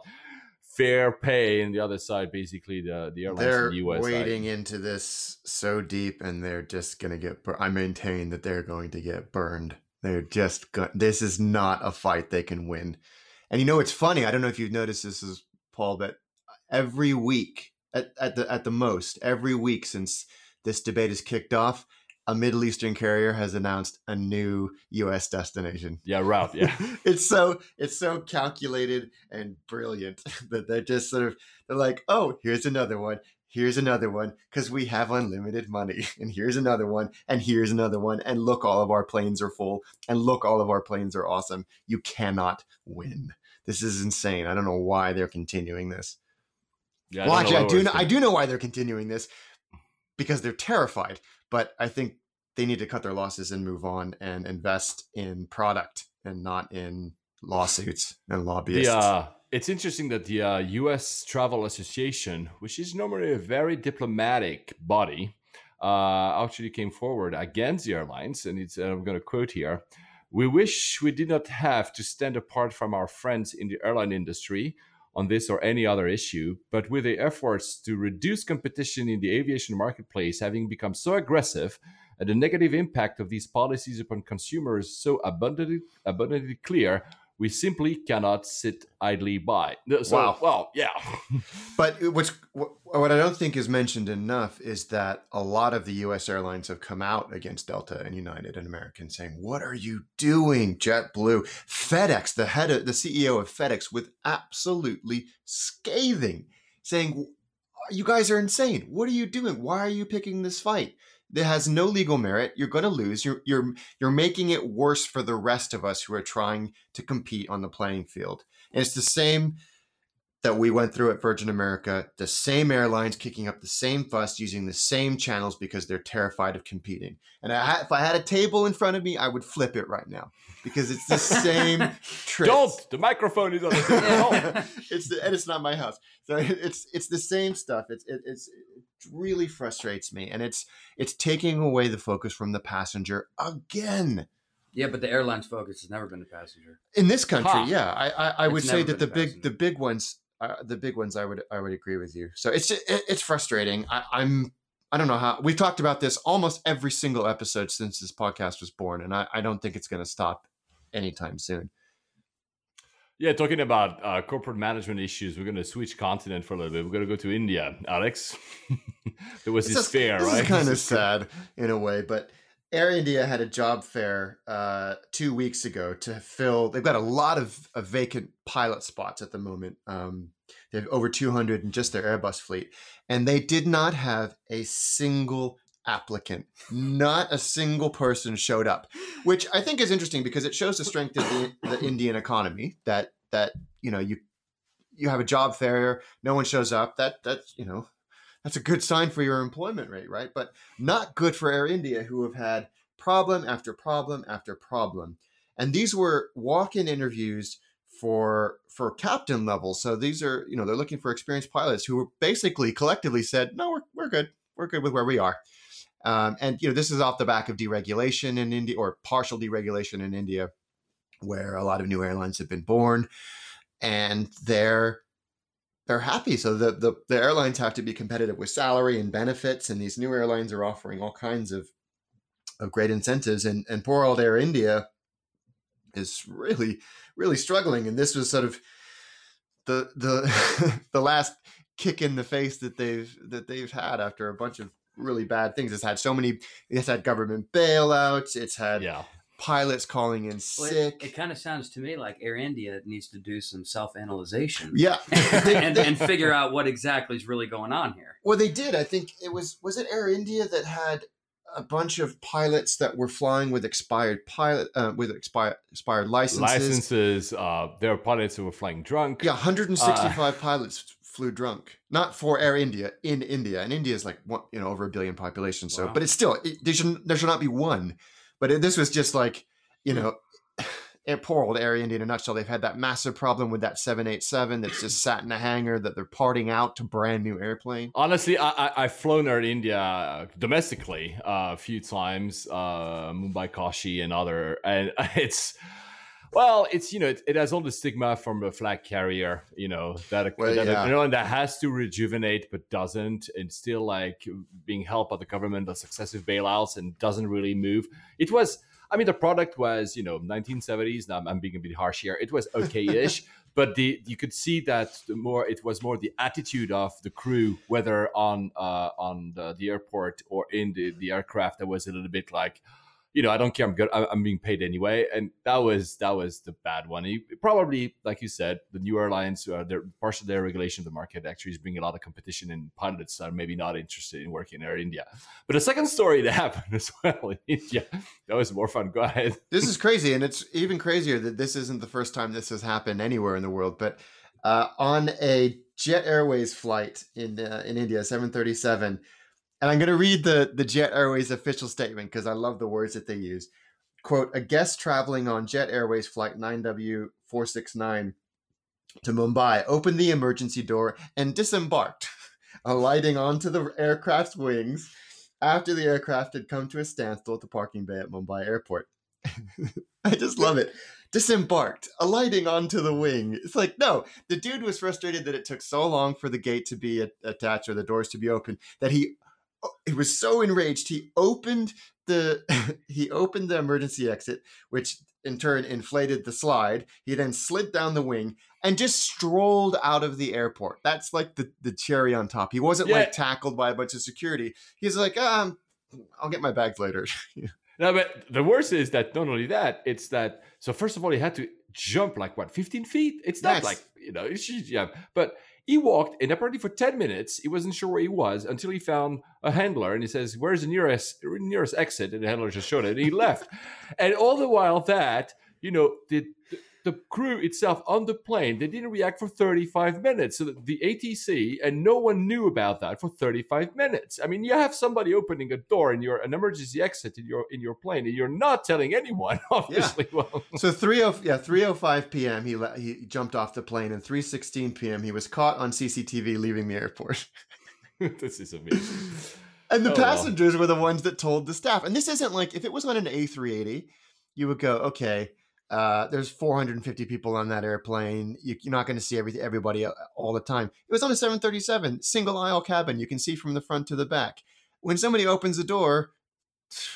fair pay, and the other side basically the the airlines in the U S. They're wading into this so deep, and they're just going to get. Bur- I maintain that they're going to get burned. They're just go- this is not a fight they can win. And you know, it's funny. I don't know if you've noticed this, is Paul, but every week, at, at the at the most, every week since this debate has kicked off, a Middle Eastern carrier has announced a new U S destination. Yeah, route. Yeah, it's so it's so calculated and brilliant that they're just sort of they're like, oh, here's another one. Here's another one, because we have unlimited money. And here's another one. And here's another one. And look, all of our planes are full. And look, all of our planes are awesome. You cannot win. This is insane. I don't know why they're continuing this. Yeah, well, I actually, I do, know, I do know why they're continuing this, because they're terrified. But I think they need to cut their losses and move on and invest in product and not in lawsuits and lobbyists. Yeah. It's interesting that the uh, U S Travel Association, which is normally a very diplomatic body, uh, actually came forward against the airlines. And it's, uh, I'm going to quote here, "We wish we did not have to stand apart from our friends in the airline industry on this or any other issue, but with the efforts to reduce competition in the aviation marketplace having become so aggressive, and the negative impact of these policies upon consumers so abundantly, abundantly clear, we simply cannot sit idly by." So, wow. Well, yeah. But what's, what I don't think is mentioned enough is that a lot of the U S airlines have come out against Delta and United and American saying, what are you doing, JetBlue? FedEx, the head of, the C E O of FedEx, with absolutely scathing, saying, you guys are insane. What are you doing? Why are you picking this fight? That has no legal merit. You're going to lose. You're you're you're making it worse for the rest of us who are trying to compete on the playing field. And it's the same that we went through at Virgin America. The same airlines kicking up the same fuss, using the same channels because they're terrified of competing. And I, if I had a table in front of me, I would flip it right now, because it's the same trick. Don't. The microphone is on the table. It's the, and it's not my house. So it's it's the same stuff. It's it, it's. It really frustrates me, and it's it's taking away the focus from the passenger again. Yeah, but the airline's focus has never been the passenger in this country. Huh. Yeah, I I, I would say that the, the big the big ones uh, the big ones I would I would agree with you. So it's it, it's frustrating. I, I'm I don't know how we've talked about this almost every single episode since this podcast was born, and I, I don't think it's going to stop anytime soon. Yeah, talking about uh, corporate management issues, we're going to switch continent for a little bit. We're going to go to India, Alex. There was this, this fair, this right? It's kind of sad in a way, but Air India had a job fair uh, two weeks ago to fill. They've got a lot of, of vacant pilot spots at the moment. Um, they have over two hundred in just their Airbus fleet, and they did not have a single applicant. Not a single person showed up, which I think is interesting because it shows the strength of the, the Indian economy. That that you know you you have a job fair, no one shows up. That that's you know that's a good sign for your employment rate, right? But not good for Air India, who have had problem after problem after problem. And these were walk-in interviews for for captain level. So these are you know they're looking for experienced pilots who were basically collectively said, no, we're we're good, we're good with where we are. Um, and, you know, this is off the back of deregulation in India, or partial deregulation in India, where a lot of new airlines have been born, and they're they're happy. So the, the, the airlines have to be competitive with salary and benefits. And these new airlines are offering all kinds of, of great incentives. And, and poor old Air India is really, really struggling. And this was sort of the the the last kick in the face that they've that they've had after a bunch of really bad things. It's had so many. It's had government bailouts. It's had yeah. pilots calling in sick. Well, it, it kind of sounds to me like Air India needs to do some self-analyzation. Yeah, they, and, they, and figure out what exactly is really going on here. Well, they did. I think it was was it Air India that had a bunch of pilots that were flying with expired pilot uh, with expired expired licenses. Licenses. Uh, there were pilots who were flying drunk. Yeah, one hundred sixty-five uh, pilots flew drunk, not for Air India, in India, and India is like one, you know, over a billion population. So, wow. But it's still it, there should there should not be one. But it, this was just like, you know, poor old Air India in a nutshell. They've had that massive problem with that seven eighty-seven that's just sat in a hangar that they're parting out to brand new airplane. Honestly, I, I, I've flown Air India domestically uh, a few times, uh, Mumbai, Kashi and other. And it's, well, it's, you know, it, it has all the stigma from the flag carrier, you know, that, well, that yeah. you know, and that has to rejuvenate, but doesn't. It's still like being helped by the government, the successive bailouts, and doesn't really move. It was... I mean, the product was, you know, nineteen seventies. Now I'm, I'm being a bit harsh here. It was okay-ish, but the you could see that the more it was more the attitude of the crew, whether on uh, on the, the airport or in the, the aircraft, that was a little bit like, you know, I don't care. I'm good. I'm being paid anyway, and that was that was the bad one. It probably, like you said, the new airlines, uh, their part of their regulation of the market actually is bringing a lot of competition, and pilots are maybe not interested in working in Air India. But the second story that happened as well in India, that was more fun. Go ahead. This is crazy, and it's even crazier that this isn't the first time this has happened anywhere in the world. But uh, on a Jet Airways flight in uh, in India, seven thirty-seven. And I'm going to read the, the Jet Airways official statement because I love the words that they use. Quote, a guest traveling on Jet Airways flight nine W four six nine to Mumbai opened the emergency door and disembarked, alighting onto the aircraft's wings after the aircraft had come to a standstill at the parking bay at Mumbai Airport. I just love it. Disembarked, alighting onto the wing. It's like, no, the dude was frustrated that it took so long for the gate to be attached or the doors to be open that he... It was so enraged. He opened the he opened the emergency exit, which in turn inflated the slide. He then slid down the wing and just strolled out of the airport. That's like the, the cherry on top. He wasn't yeah. like tackled by a bunch of security. He's like, um, I'll get my bags later. yeah. No, but the worst is that not only that, it's that. So first of all, he had to jump like what, fifteen feet? It's not yes. like you know, it's, yeah, but. He walked, and apparently for ten minutes, he wasn't sure where he was until he found a handler, and he says, where's the nearest nearest exit? And the handler just showed it, and he left. And all the while that, you know, the, the crew itself on the plane, they didn't react for thirty-five minutes. So the A T C, and no one knew about that for thirty-five minutes. I mean, you have somebody opening a door in your an emergency exit in your in your plane, and you're not telling anyone, obviously. Yeah. Well, so three oh five p.m. he le- he jumped off the plane, and three sixteen p.m. he was caught on C C T V leaving the airport. This is amazing. And the oh, passengers well. were the ones that told the staff. And this isn't like if it was on an A three eighty, you would go, okay. Uh, there's four hundred fifty people on that airplane. You, you're not going to see every, everybody all the time. It was on a seven thirty-seven, single aisle cabin. You can see from the front to the back. When somebody opens the door,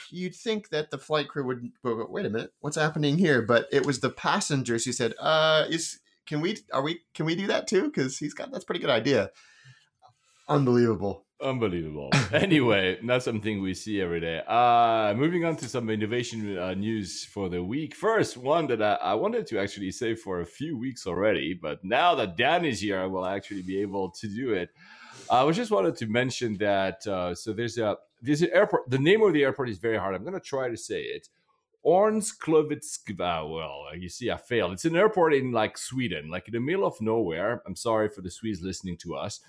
you'd think that the flight crew would go, wait a minute, what's happening here? But it was the passengers who said, uh, is, can we, are we, can we do that too? Because he's got, that's a pretty good idea. Unbelievable. Unbelievable. Anyway, not something we see every day. Uh, moving on to some innovation uh, news for the week. First, one that I, I wanted to actually say for a few weeks already, but now that Dan is here, I will actually be able to do it. I was just wanted to mention that, uh, so there's a there's an airport. The name of the airport is very hard. I'm going to try to say it. Ornsklovetskva. Well, you see, I failed. It's an airport in like Sweden, like in the middle of nowhere. I'm sorry for the Swedes listening to us.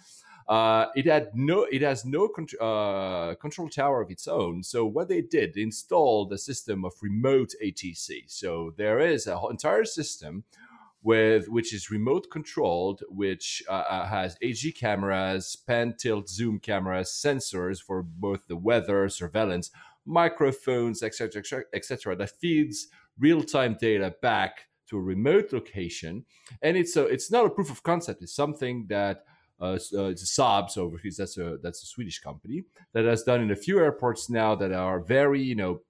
Uh, it had no, it has no con- uh, control tower of its own. So what they did, they installed a system of remote A T C. So there is an entire system with which is remote controlled, which uh, has H D cameras, pan, tilt, zoom cameras, sensors for both the weather, surveillance, microphones, et cetera, et cetera, et cetera, that feeds real-time data back to a remote location. And it's a, it's not a proof of concept. It's something that uh, uh, it's Saab, so because that's a that's a Swedish company that has done in a few airports now that are very, you know,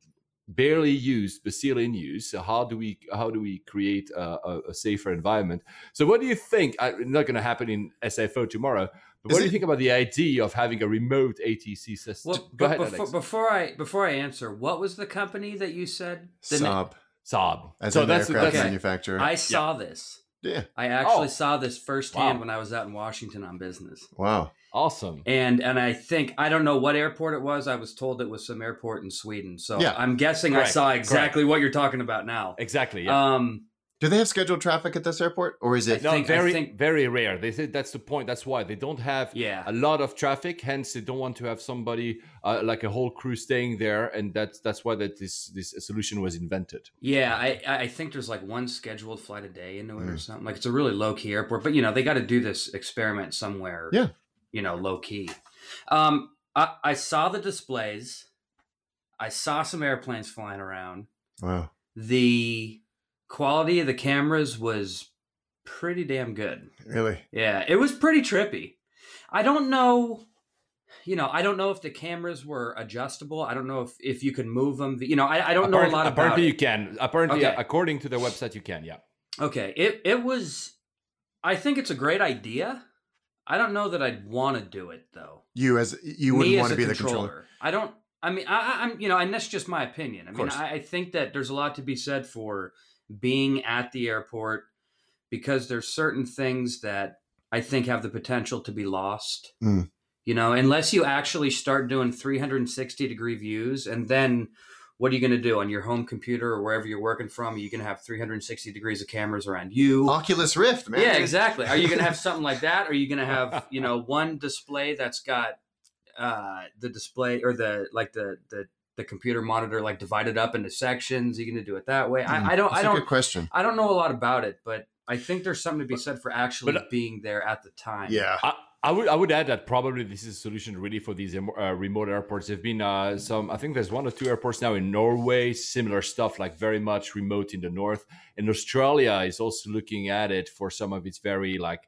barely used, but still in use. So how do we how do we create a, a, a safer environment? So what do you think? I, it's not going to happen in S F O tomorrow. But what do you think about the idea of having a remote A T C system? Well, Go ahead, before, Alex. Before I before I answer, what was the company that you said? The Saab. Na- Saab. As so an that's aircraft okay. manufacturer. I saw yeah. this. Yeah. I actually oh. saw this firsthand wow. when I was out in Washington on business. Wow. Awesome. And and I think, I don't know what airport it was. I was told it was some airport in Sweden. So yeah. I'm guessing Correct. I saw exactly Correct. what you're talking about now. Exactly. Yeah. Um, Do they have scheduled traffic at this airport, or is it? No, think, very, think, very rare. They said that's the point. That's why they don't have yeah. a lot of traffic. Hence, they don't want to have somebody uh, like a whole crew staying there, and that's that's why that this this solution was invented. Yeah, I I think there's like one scheduled flight a day into it mm. or something. Like it's a really low key airport, but you know they got to do this experiment somewhere. Yeah, you know, low key. Um, I, I saw the displays. I saw some airplanes flying around. Wow. The quality of the cameras was pretty damn good. Really? Yeah, it was pretty trippy. I don't know, you know, I don't know if the cameras were adjustable. I don't know if, if you can move them. You know, I, I don't apparently, know a lot about Apparently you it. can. Apparently, okay. according to their website, you can, yeah. Okay, it, it was, I think it's a great idea. I don't know that I'd want to do it, though. You as you wouldn't Me want to be controller. the controller. I don't, I mean, I, I'm, you know, and that's just my opinion. I mean, I, I think that there's a lot to be said for being at the airport, because there's certain things that I think have the potential to be lost, mm. you know, unless you actually start doing three sixty degree views. And then what are you going to do on your home computer or wherever you're working from? Are you going to have three sixty degrees of cameras around you? Oculus Rift, man. Yeah, exactly. Are you going to have something like that? Or are you going to have, you know, one display that's got uh, the display or the, like the, the, the computer monitor, like divided up into sections? Are you going to do it that way? I, I don't, That's I don't, a good question. I don't know a lot about it, but I think there's something to be said for actually but, being there at the time. Yeah. I, I would, I would add that probably this is a solution really for these uh, remote airports. There've been uh, some, I think there's one or two airports now in Norway, similar stuff, like very much remote in the north. And Australia is also looking at it for some of its very like,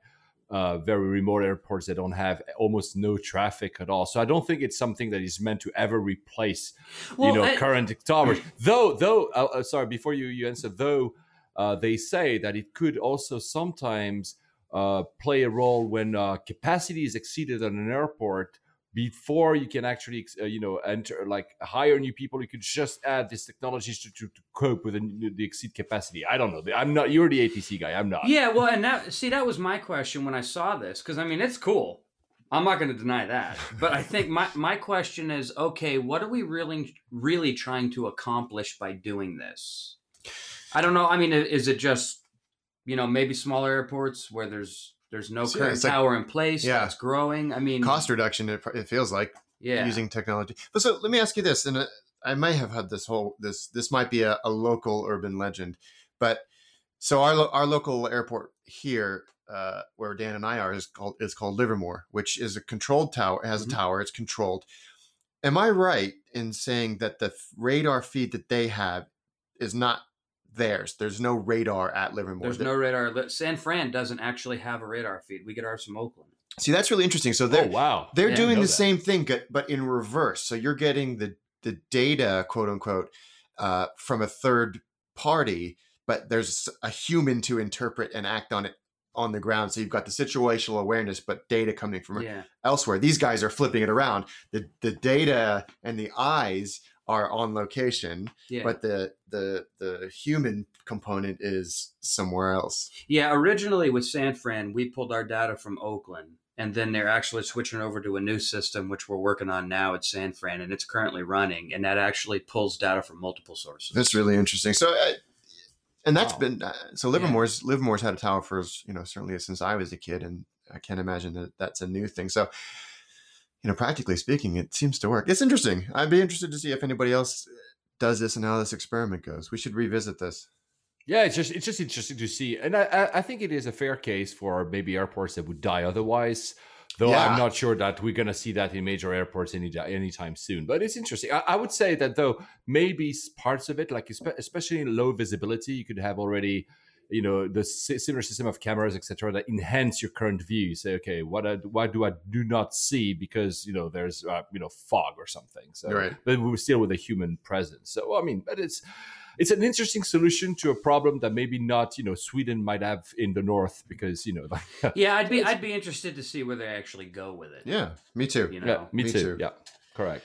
Uh, very remote airports that don't have almost no traffic at all. So I don't think it's something that is meant to ever replace, well, you know, I, current towers. Though, though, uh, sorry, before you, you answer, though, uh, they say that it could also sometimes uh, play a role when uh, capacity is exceeded at an airport before you can actually, uh, you know, enter, like hire new people. You could just add this technology to, to, to cope with the, the exceed capacity. I don't know. I'm not, you're the A T C guy. I'm not. Yeah. Well, and that, see, that was my question when I saw this. Cause I mean, it's cool. I'm not going to deny that, but I think my, my question is, okay, what are we really, really trying to accomplish by doing this? I don't know. I mean, is it just, you know, maybe smaller airports where there's, There's no so, current yeah, tower like, in place. Yeah. It's growing. I mean, cost reduction. It, it feels like yeah. using technology. But so let me ask you this, and I may have had this whole this this might be a, a local urban legend, but so our our local airport here, uh, where Dan and I are, is called is called Livermore, which is a controlled tower. It has mm-hmm. a tower. It's controlled. Am I right in saying that the radar feed that they have is not theirs? There's no radar at Livermore. There's no radar. San Fran doesn't actually have a radar feed. We get ours from Oakland. See, that's really interesting. So they're, oh, wow. they're yeah, doing the that. same thing, but in reverse. So you're getting the, the data, quote unquote, uh, from a third party, but there's a human to interpret and act on it on the ground. So you've got the situational awareness, but data coming from yeah. elsewhere. These guys are flipping it around. The, the data and the eyes are on location, yeah. but the the the human component is somewhere else. Yeah, originally with San Fran, we pulled our data from Oakland, and then they're actually switching over to a new system, which we're working on now at San Fran, and it's currently running, and that actually pulls data from multiple sources. That's really interesting. So, uh, and that's wow. been uh, so Livermore's yeah. Livermore's had a tower for, you know, certainly since I was a kid, and I can't imagine that that's a new thing. So, you know, practically speaking, it seems to work. It's interesting. I'd be interested to see if anybody else does this and how this experiment goes. We should revisit this. Yeah, it's just it's just interesting to see. And I, I think it is a fair case for maybe airports that would die otherwise, though yeah. I'm not sure that we're going to see that in major airports any anytime soon. But it's interesting. I, I would say that, though, maybe parts of it, like especially in low visibility, you could have already – you know, the similar system of cameras, et cetera, that enhance your current view. Say, okay, what I, why do I do not see because, you know, there's, uh, you know, fog or something. So, right. But we're still with a human presence. So, I mean, but it's, it's an interesting solution to a problem that maybe not, you know, Sweden might have in the north because, you know. Like, yeah, I'd be, I'd be interested to see where they actually go with it. Yeah, me too. You know? Yeah, me, me too. too. Yeah, correct.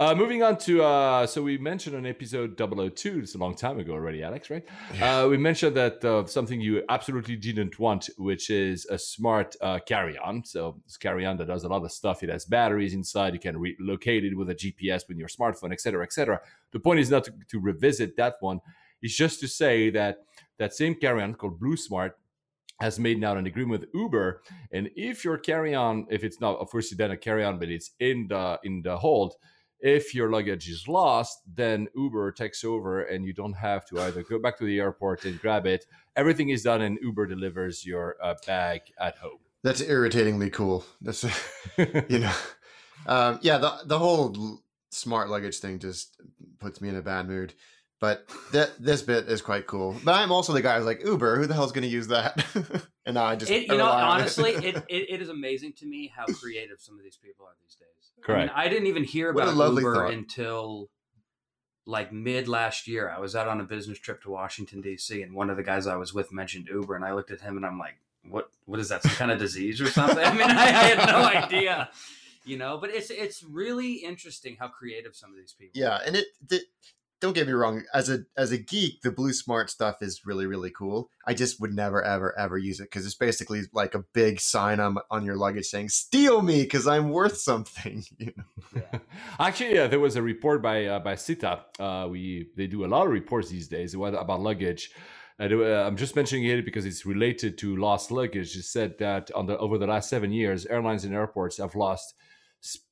Uh, moving on to, uh, so we mentioned on episode double oh two, it's a long time ago already, Alex, right? Yeah. Uh, we mentioned that uh, something you absolutely didn't want, which is a smart uh, carry-on. So it's carry-on that does a lot of stuff. It has batteries inside. You can relocate it with a G P S with your smartphone, et cetera, et cetera. The point is not to, to revisit that one. It's just to say that that same carry-on called BlueSmart has made now an agreement with Uber. And if your carry-on, if it's not, of course, it's then a carry-on, but it's in the in the hold, if your luggage is lost, then Uber takes over and you don't have to either go back to the airport and grab it. Everything is done and Uber delivers your uh, bag at home. That's irritatingly cool. That's, you know, um, yeah, the, the whole smart luggage thing just puts me in a bad mood. But th- this bit is quite cool. But I'm also the guy who's like, Uber, who the hell's going to use that? And I just it, you know, honestly, it. it, it, it is amazing to me how creative some of these people are these days. Correct. I mean, I didn't even hear about Uber thought. until like mid last year. I was out on a business trip to Washington, D C, and one of the guys I was with mentioned Uber, and I looked at him and I'm like, what, what is that, some kind of disease or something? I mean, I, I had no idea, you know, but it's, it's really interesting how creative some of these people yeah, are. And it, it don't get me wrong, as a as a geek, the BlueSmart stuff is really, really cool. I just would never, ever, ever use it because it's basically like a big sign on, on your luggage saying, steal me because I'm worth something. You know? Yeah. Actually, yeah, there was a report by uh, by C I T A. Uh, we They do a lot of reports these days about luggage. And, uh, I'm just mentioning it because it's related to lost luggage. It said that on the, over the last seven years, airlines and airports have lost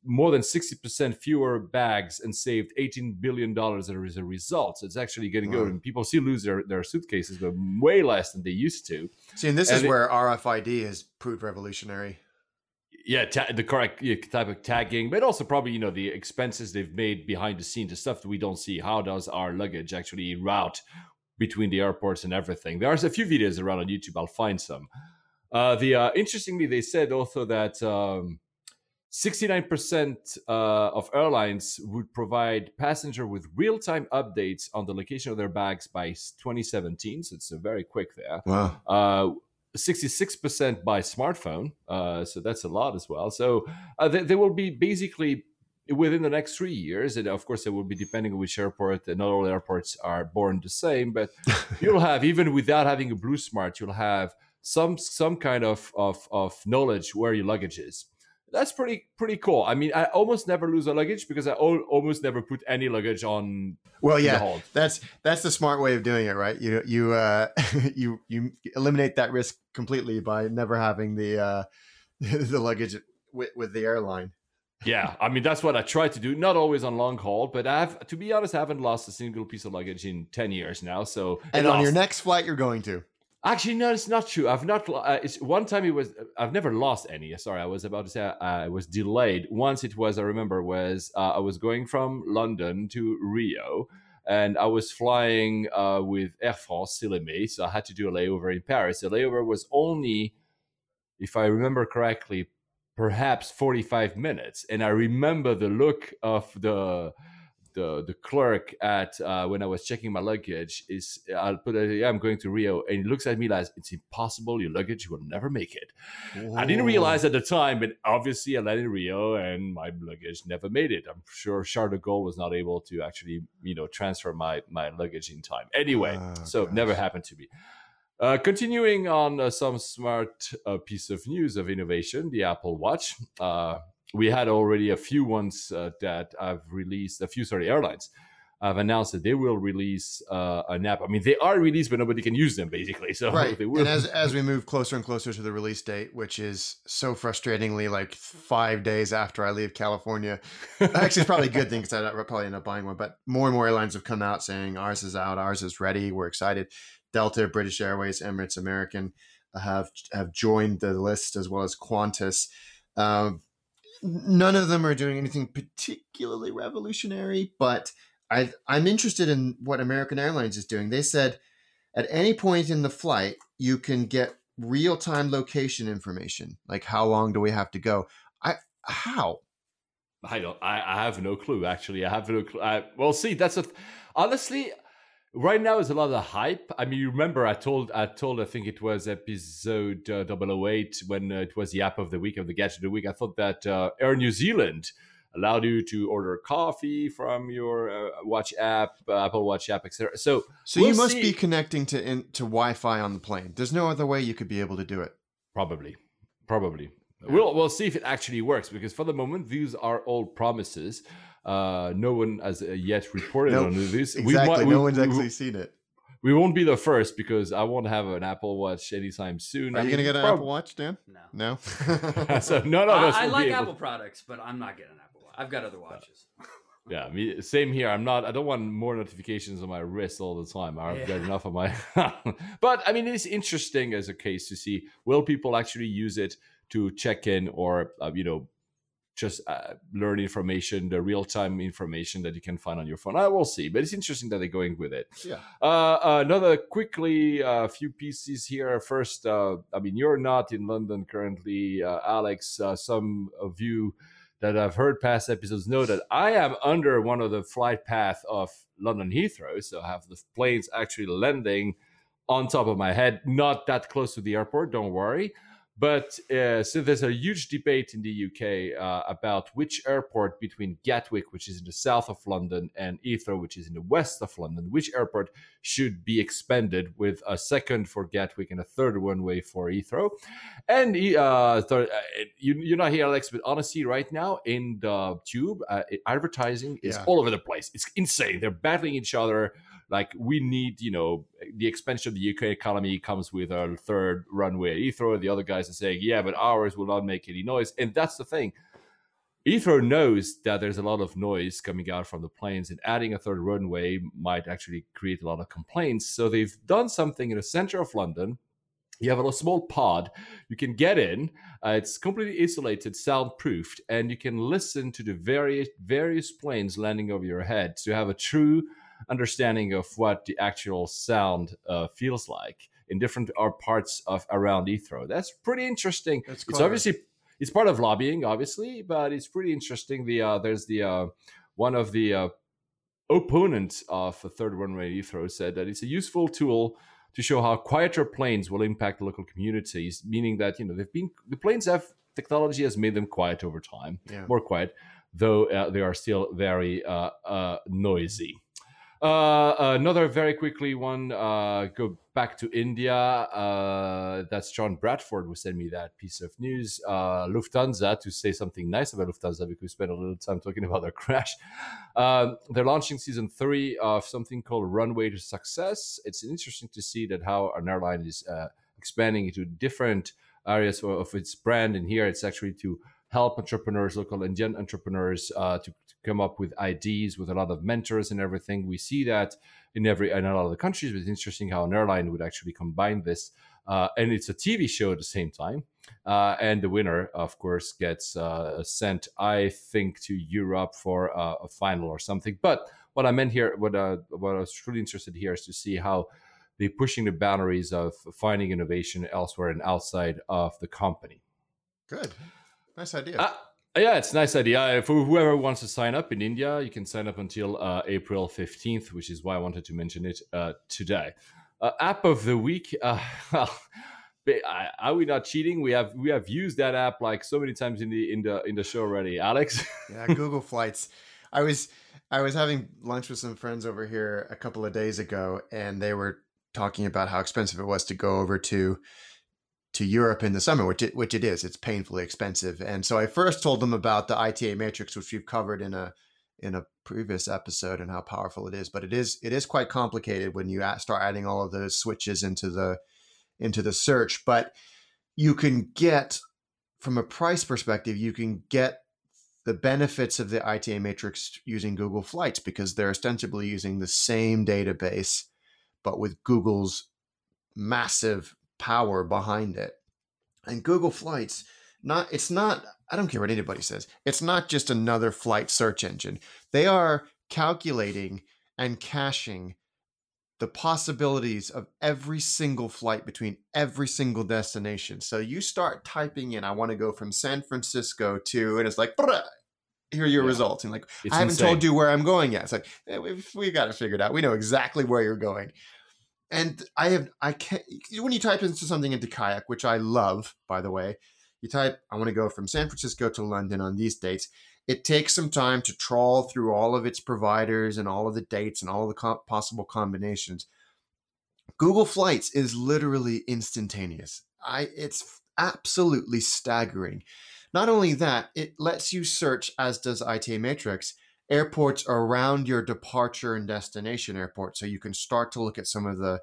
more than sixty percent fewer bags and saved eighteen billion dollars as a result. So it's actually getting good. Mm. And people still lose their, their suitcases, but way less than they used to. See, and this and is it, where R F I D has proved revolutionary. Yeah, ta- the correct yeah, type of tagging, but also probably, you know, the expenses they've made behind the scenes, the stuff that we don't see. How does our luggage actually route between the airports and everything? There are a few videos around on YouTube. I'll find some. Uh, the uh, interestingly, they said also that... Um, sixty-nine percent uh, of airlines would provide passenger with real-time updates on the location of their bags by twenty seventeen. So it's a very quick there. Wow. Uh, sixty-six percent by smartphone. Uh, so that's a lot as well. So uh, they, they will be basically within the next three years. And of course, it will be depending on which airport. And not all airports are born the same. But you'll have, even without having a BlueSmart, you'll have some some kind of, of, of knowledge where your luggage is. That's pretty pretty cool. I mean, I almost never lose a luggage because I o- almost never put any luggage on. Well, yeah, the hold. that's that's the smart way of doing it, right? You you uh, you you eliminate that risk completely by never having the uh, the luggage with, with the airline. Yeah, I mean, that's what I try to do. Not always on long haul, but I've, to be honest, I haven't lost a single piece of luggage in ten years now. So and on lost- your next flight, you're going to. Actually, no, it's not true. I've not. Uh, it's, one time it was. I've never lost any. Sorry, I was about to say uh, I was delayed. Once it was. I remember was uh, I was going from London to Rio, and I was flying uh, with Air France, Silemi, so I had to do a layover in Paris. The layover was only, if I remember correctly, perhaps forty-five minutes. And I remember the look of the. The, the clerk at uh, when I was checking my luggage is I'll put it, yeah, I'm going to Rio, and he looks at me like, it's impossible, your luggage will never make it. Ooh. I didn't realize at the time, but obviously I landed in Rio and my luggage never made it. I'm sure Charles de Gaulle was not able to actually, you know, transfer my my luggage in time. Anyway, oh, so gosh. Never happened to me. Uh, continuing on uh, some smart uh, piece of news of innovation, the Apple Watch. Uh, We had already a few ones uh, that I've released, a few, sorry, airlines have announced that they will release uh, an app. I mean, they are released, but nobody can use them, basically. So right. They will. And as, as we move closer and closer to the release date, which is so frustratingly like five days after I leave California. Actually, it's probably a good thing because I'd probably end up buying one. But more and more airlines have come out saying ours is out, ours is ready. We're excited. Delta, British Airways, Emirates, American have, have joined the list, as well as Qantas. Um, None of them are doing anything particularly revolutionary, but I, I'm interested in what American Airlines is doing. They said at any point in the flight, you can get real-time location information, like how long do we have to go? I how? I don't. I, I have no clue. Actually, I have no clue. I, well, see, that's a. Honestly, right now is a lot of hype. I mean, you remember I told I told I think it was episode uh, double oh eight when uh, it was the app of the week of the gadget of the week. I thought that uh, Air New Zealand allowed you to order coffee from your uh, watch app, uh, Apple Watch app, et cetera. So, so we'll you must see. be connecting to in, to Wi-Fi on the plane. There's no other way you could be able to do it. Probably, probably. Yeah. We'll we'll see if it actually works, because for the moment these are all promises. Uh, no one has yet reported no, on this. Exactly, we, we, no one's we, actually we, seen it. We won't be the first, because I won't have an Apple Watch anytime soon. Are I you going to get an Apple Watch, Dan? No, no. so none of us. I, I like able... Apple products, but I'm not getting an Apple Watch. I've got other watches. Yeah, me, same here. I'm not. I don't want more notifications on my wrist all the time. I've yeah. got enough on my. But I mean, it's interesting as a case to see, will people actually use it to check in, or uh, you know, just uh, learn information, the real-time information that you can find on your phone. I will see, but it's interesting that they're going with it. Yeah. Uh, another quickly, a uh, few pieces here. First, uh, I mean, you're not in London currently, uh, Alex. Uh, some of you that I've heard past episodes know that I am under one of the flight path of London Heathrow, so I have the planes actually landing on top of my head, not that close to the airport, don't worry. But uh, so there's a huge debate in the U K uh, about which airport between Gatwick, which is in the south of London, and Heathrow, which is in the west of London, which airport should be expanded with a second for Gatwick and a third one way for Heathrow. And uh, th- you, you're not here, Alex, but honestly, right now in the tube, uh, advertising is yeah. all over the place. It's insane. They're battling each other. Like, we need, you know, the expansion of the U K economy comes with a third runway at Heathrow. The other guys are saying, yeah, but ours will not make any noise. And that's the thing. Heathrow knows that there's a lot of noise coming out from the planes, and adding a third runway might actually create a lot of complaints. So they've done something in the center of London. You have a little small pod. You can get in. Uh, it's completely isolated, soundproofed, and you can listen to the various, various planes landing over your head to have a true understanding of what the actual sound uh, feels like in different parts of around Heathrow. That's pretty interesting. That's it's obviously it's part of lobbying, obviously, but it's pretty interesting. The uh, there's the uh, one of the uh, opponents of the third runway Heathrow said that it's a useful tool to show how quieter planes will impact local communities, meaning that you know they've been the planes have technology has made them quiet over time, yeah. more quiet, though uh, they are still very uh, uh, noisy. Uh, another very quickly one, uh, go back to India. Uh, that's John Bradford who sent me that piece of news. Uh, Lufthansa, to say something nice about Lufthansa, because we spent a little time talking about their crash. Um, they're launching season three of something called Runway to Success. It's interesting to see that how an airline is uh, expanding into different areas of its brand. And here it's actually to help entrepreneurs, local Indian entrepreneurs uh, to, to come up with ideas with a lot of mentors and everything. We see that in every in a lot of the countries, but it's interesting how an airline would actually combine this. Uh, and it's a T V show at the same time. Uh, and the winner, of course, gets uh, sent, I think, to Europe for uh, a final or something. But what I meant here, what, uh, what I was truly interested here is to see how they're pushing the boundaries of finding innovation elsewhere and outside of the company. Good. Nice idea. Uh, yeah, it's a nice idea. For whoever wants to sign up in India, you can sign up until uh, April fifteenth, which is why I wanted to mention it uh, today. Uh, app of the week. Uh, are we not cheating? We have we have used that app like so many times in the in the in the show already, Alex. Yeah, Google Flights. I was I was having lunch with some friends over here a couple of days ago, and they were talking about how expensive it was to go over to. to Europe in the summer, which it, which it is. It's painfully expensive. And so I first told them about the I T A Matrix, which we've covered in a in a previous episode, and how powerful it is. But it is it is quite complicated when you start adding all of those switches into the into the search. But you can get, from a price perspective, you can get the benefits of the I T A Matrix using Google Flights, because they're ostensibly using the same database, but with Google's massive power behind it. And Google Flights, not it's not, I don't care what anybody says, it's not just another flight search engine. They are calculating and caching the possibilities of every single flight between every single destination. So you start typing in, I want to go from San Francisco to, and it's like, here are your yeah. results. And like, it's I haven't insane. told you where I'm going yet. It's like, hey, we've, we've got it figured out. We know exactly where you're going. And I have, I can't, when you type into something into Kayak, which I love, by the way, you type, I want to go from San Francisco to London on these dates. It takes some time to trawl through all of its providers and all of the dates and all the co- possible combinations. Google Flights is literally instantaneous. I, it's absolutely staggering. Not only that, it lets you search, as does I T A Matrix, airports around your departure and destination airport. So you can start to look at some of the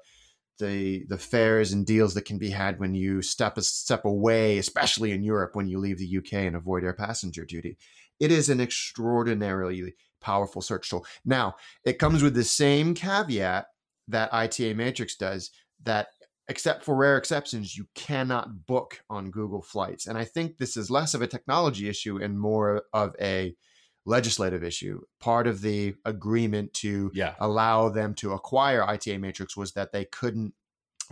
the, the fares and deals that can be had when you step a step away, especially in Europe, when you leave the U K and avoid air passenger duty. It is an extraordinarily powerful search tool. Now, it comes with the same caveat that I T A Matrix does, that except for rare exceptions, you cannot book on Google Flights. And I think this is less of a technology issue and more of a legislative issue. Part of the agreement to yeah. allow them to acquire I T A Matrix was that they couldn't,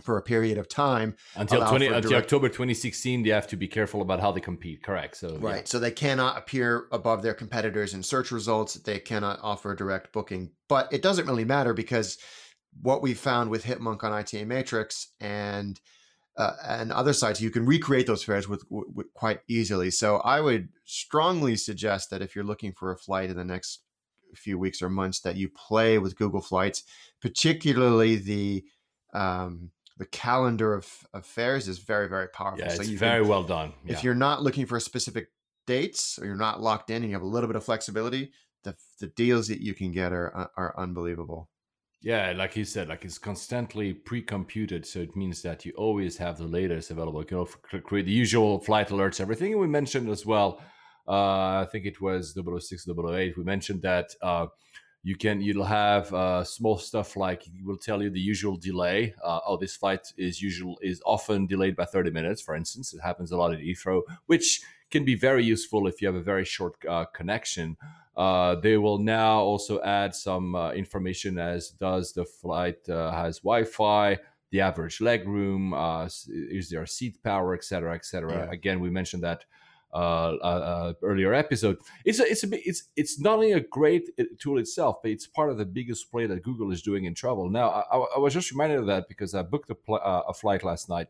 for a period of time until twenty until direct- October twenty sixteen, they have to be careful about how they compete. Correct. So right. Yeah. So they cannot appear above their competitors in search results. They cannot offer direct booking, but it doesn't really matter because what we found with Hitmonk on I T A Matrix and uh, and other sites, you can recreate those fares with, with quite easily. So I would strongly suggest that if you're looking for a flight in the next few weeks or months, that you play with Google Flights, particularly the um, the calendar of, of fares is very, very powerful. Yeah, it's so you very can, well done. Yeah. If you're not looking for specific dates or you're not locked in and you have a little bit of flexibility, the the deals that you can get are are unbelievable. Yeah, like you said, like it's constantly pre-computed. So it means that you always have the latest available. You can create the usual flight alerts, everything we mentioned as well. Uh, I think it was double oh six, double oh eight. We mentioned that uh, You can, you'll have uh, small stuff like it will tell you the usual delay. Uh, oh, this flight is usual is often delayed by thirty minutes, for instance. It happens a lot at Heathrow, which can be very useful if you have a very short uh, connection. Uh, they will now also add some uh, information as does the flight uh, has Wi-Fi, the average leg room, uh, is there seat power, et cetera, et cetera. Yeah. Again, we mentioned that Uh, uh, uh, earlier episode. It's a, it's a, it's it's not only a great tool itself, but it's part of the biggest play that Google is doing in travel. Now, I, I was just reminded of that because I booked a, pl- uh, a flight last night,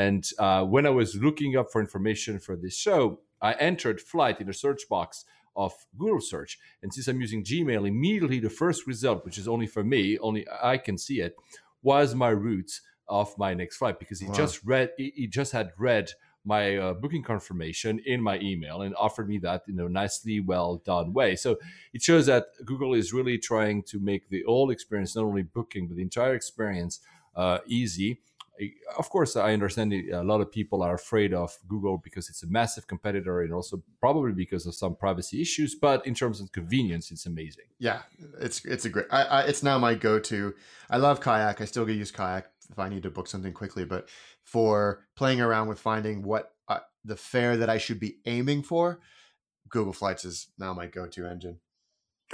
and uh, when I was looking up for information for this show, I entered flight in the search box of Google search, and since I'm using Gmail, immediately the first result, which is only for me, only I can see it, was my route of my next flight because he wow. just read, he, he just had read my uh, booking confirmation in my email and offered me that in a nicely well done way. So it shows that Google is really trying to make the whole experience, not only booking, but the entire experience uh, easy. Of course, I understand a lot of people are afraid of Google because it's a massive competitor and also probably because of some privacy issues. But in terms of convenience, it's amazing. Yeah, it's it's a great, I, I, it's now my go-to. I love Kayak. I still use Kayak if I need to book something quickly, but for playing around with finding what uh, the fare that I should be aiming for, Google Flights is now my go-to engine.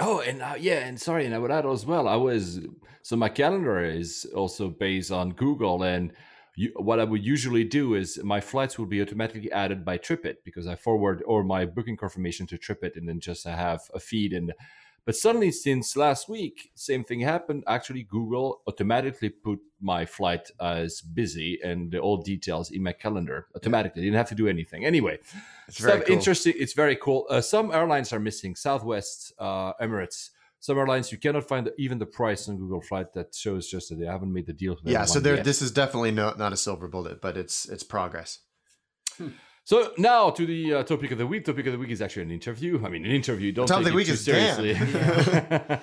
Oh, and uh, yeah, and sorry, and I would add as well, I was, so my calendar is also based on Google, and you, what I would usually do is my flights will be automatically added by TripIt because I forward or my booking confirmation to TripIt, and then just I have a feed. And but suddenly, since last week, same thing happened. Actually, Google automatically put my flight as busy and all details in my calendar automatically. Yeah. Didn't have to do anything. Anyway, it's very cool. Interesting. It's very cool. Uh, some airlines are missing Southwest, uh, Emirates. Some airlines you cannot find even the price on Google Flight. That shows just that they haven't made the deal. Yeah, so there. Yet. This is definitely not not a silver bullet, but it's it's progress. Hmm. So now to the uh, topic of the week. Topic of the week is actually an interview. I mean, an interview. Don't take it too seriously. Yeah.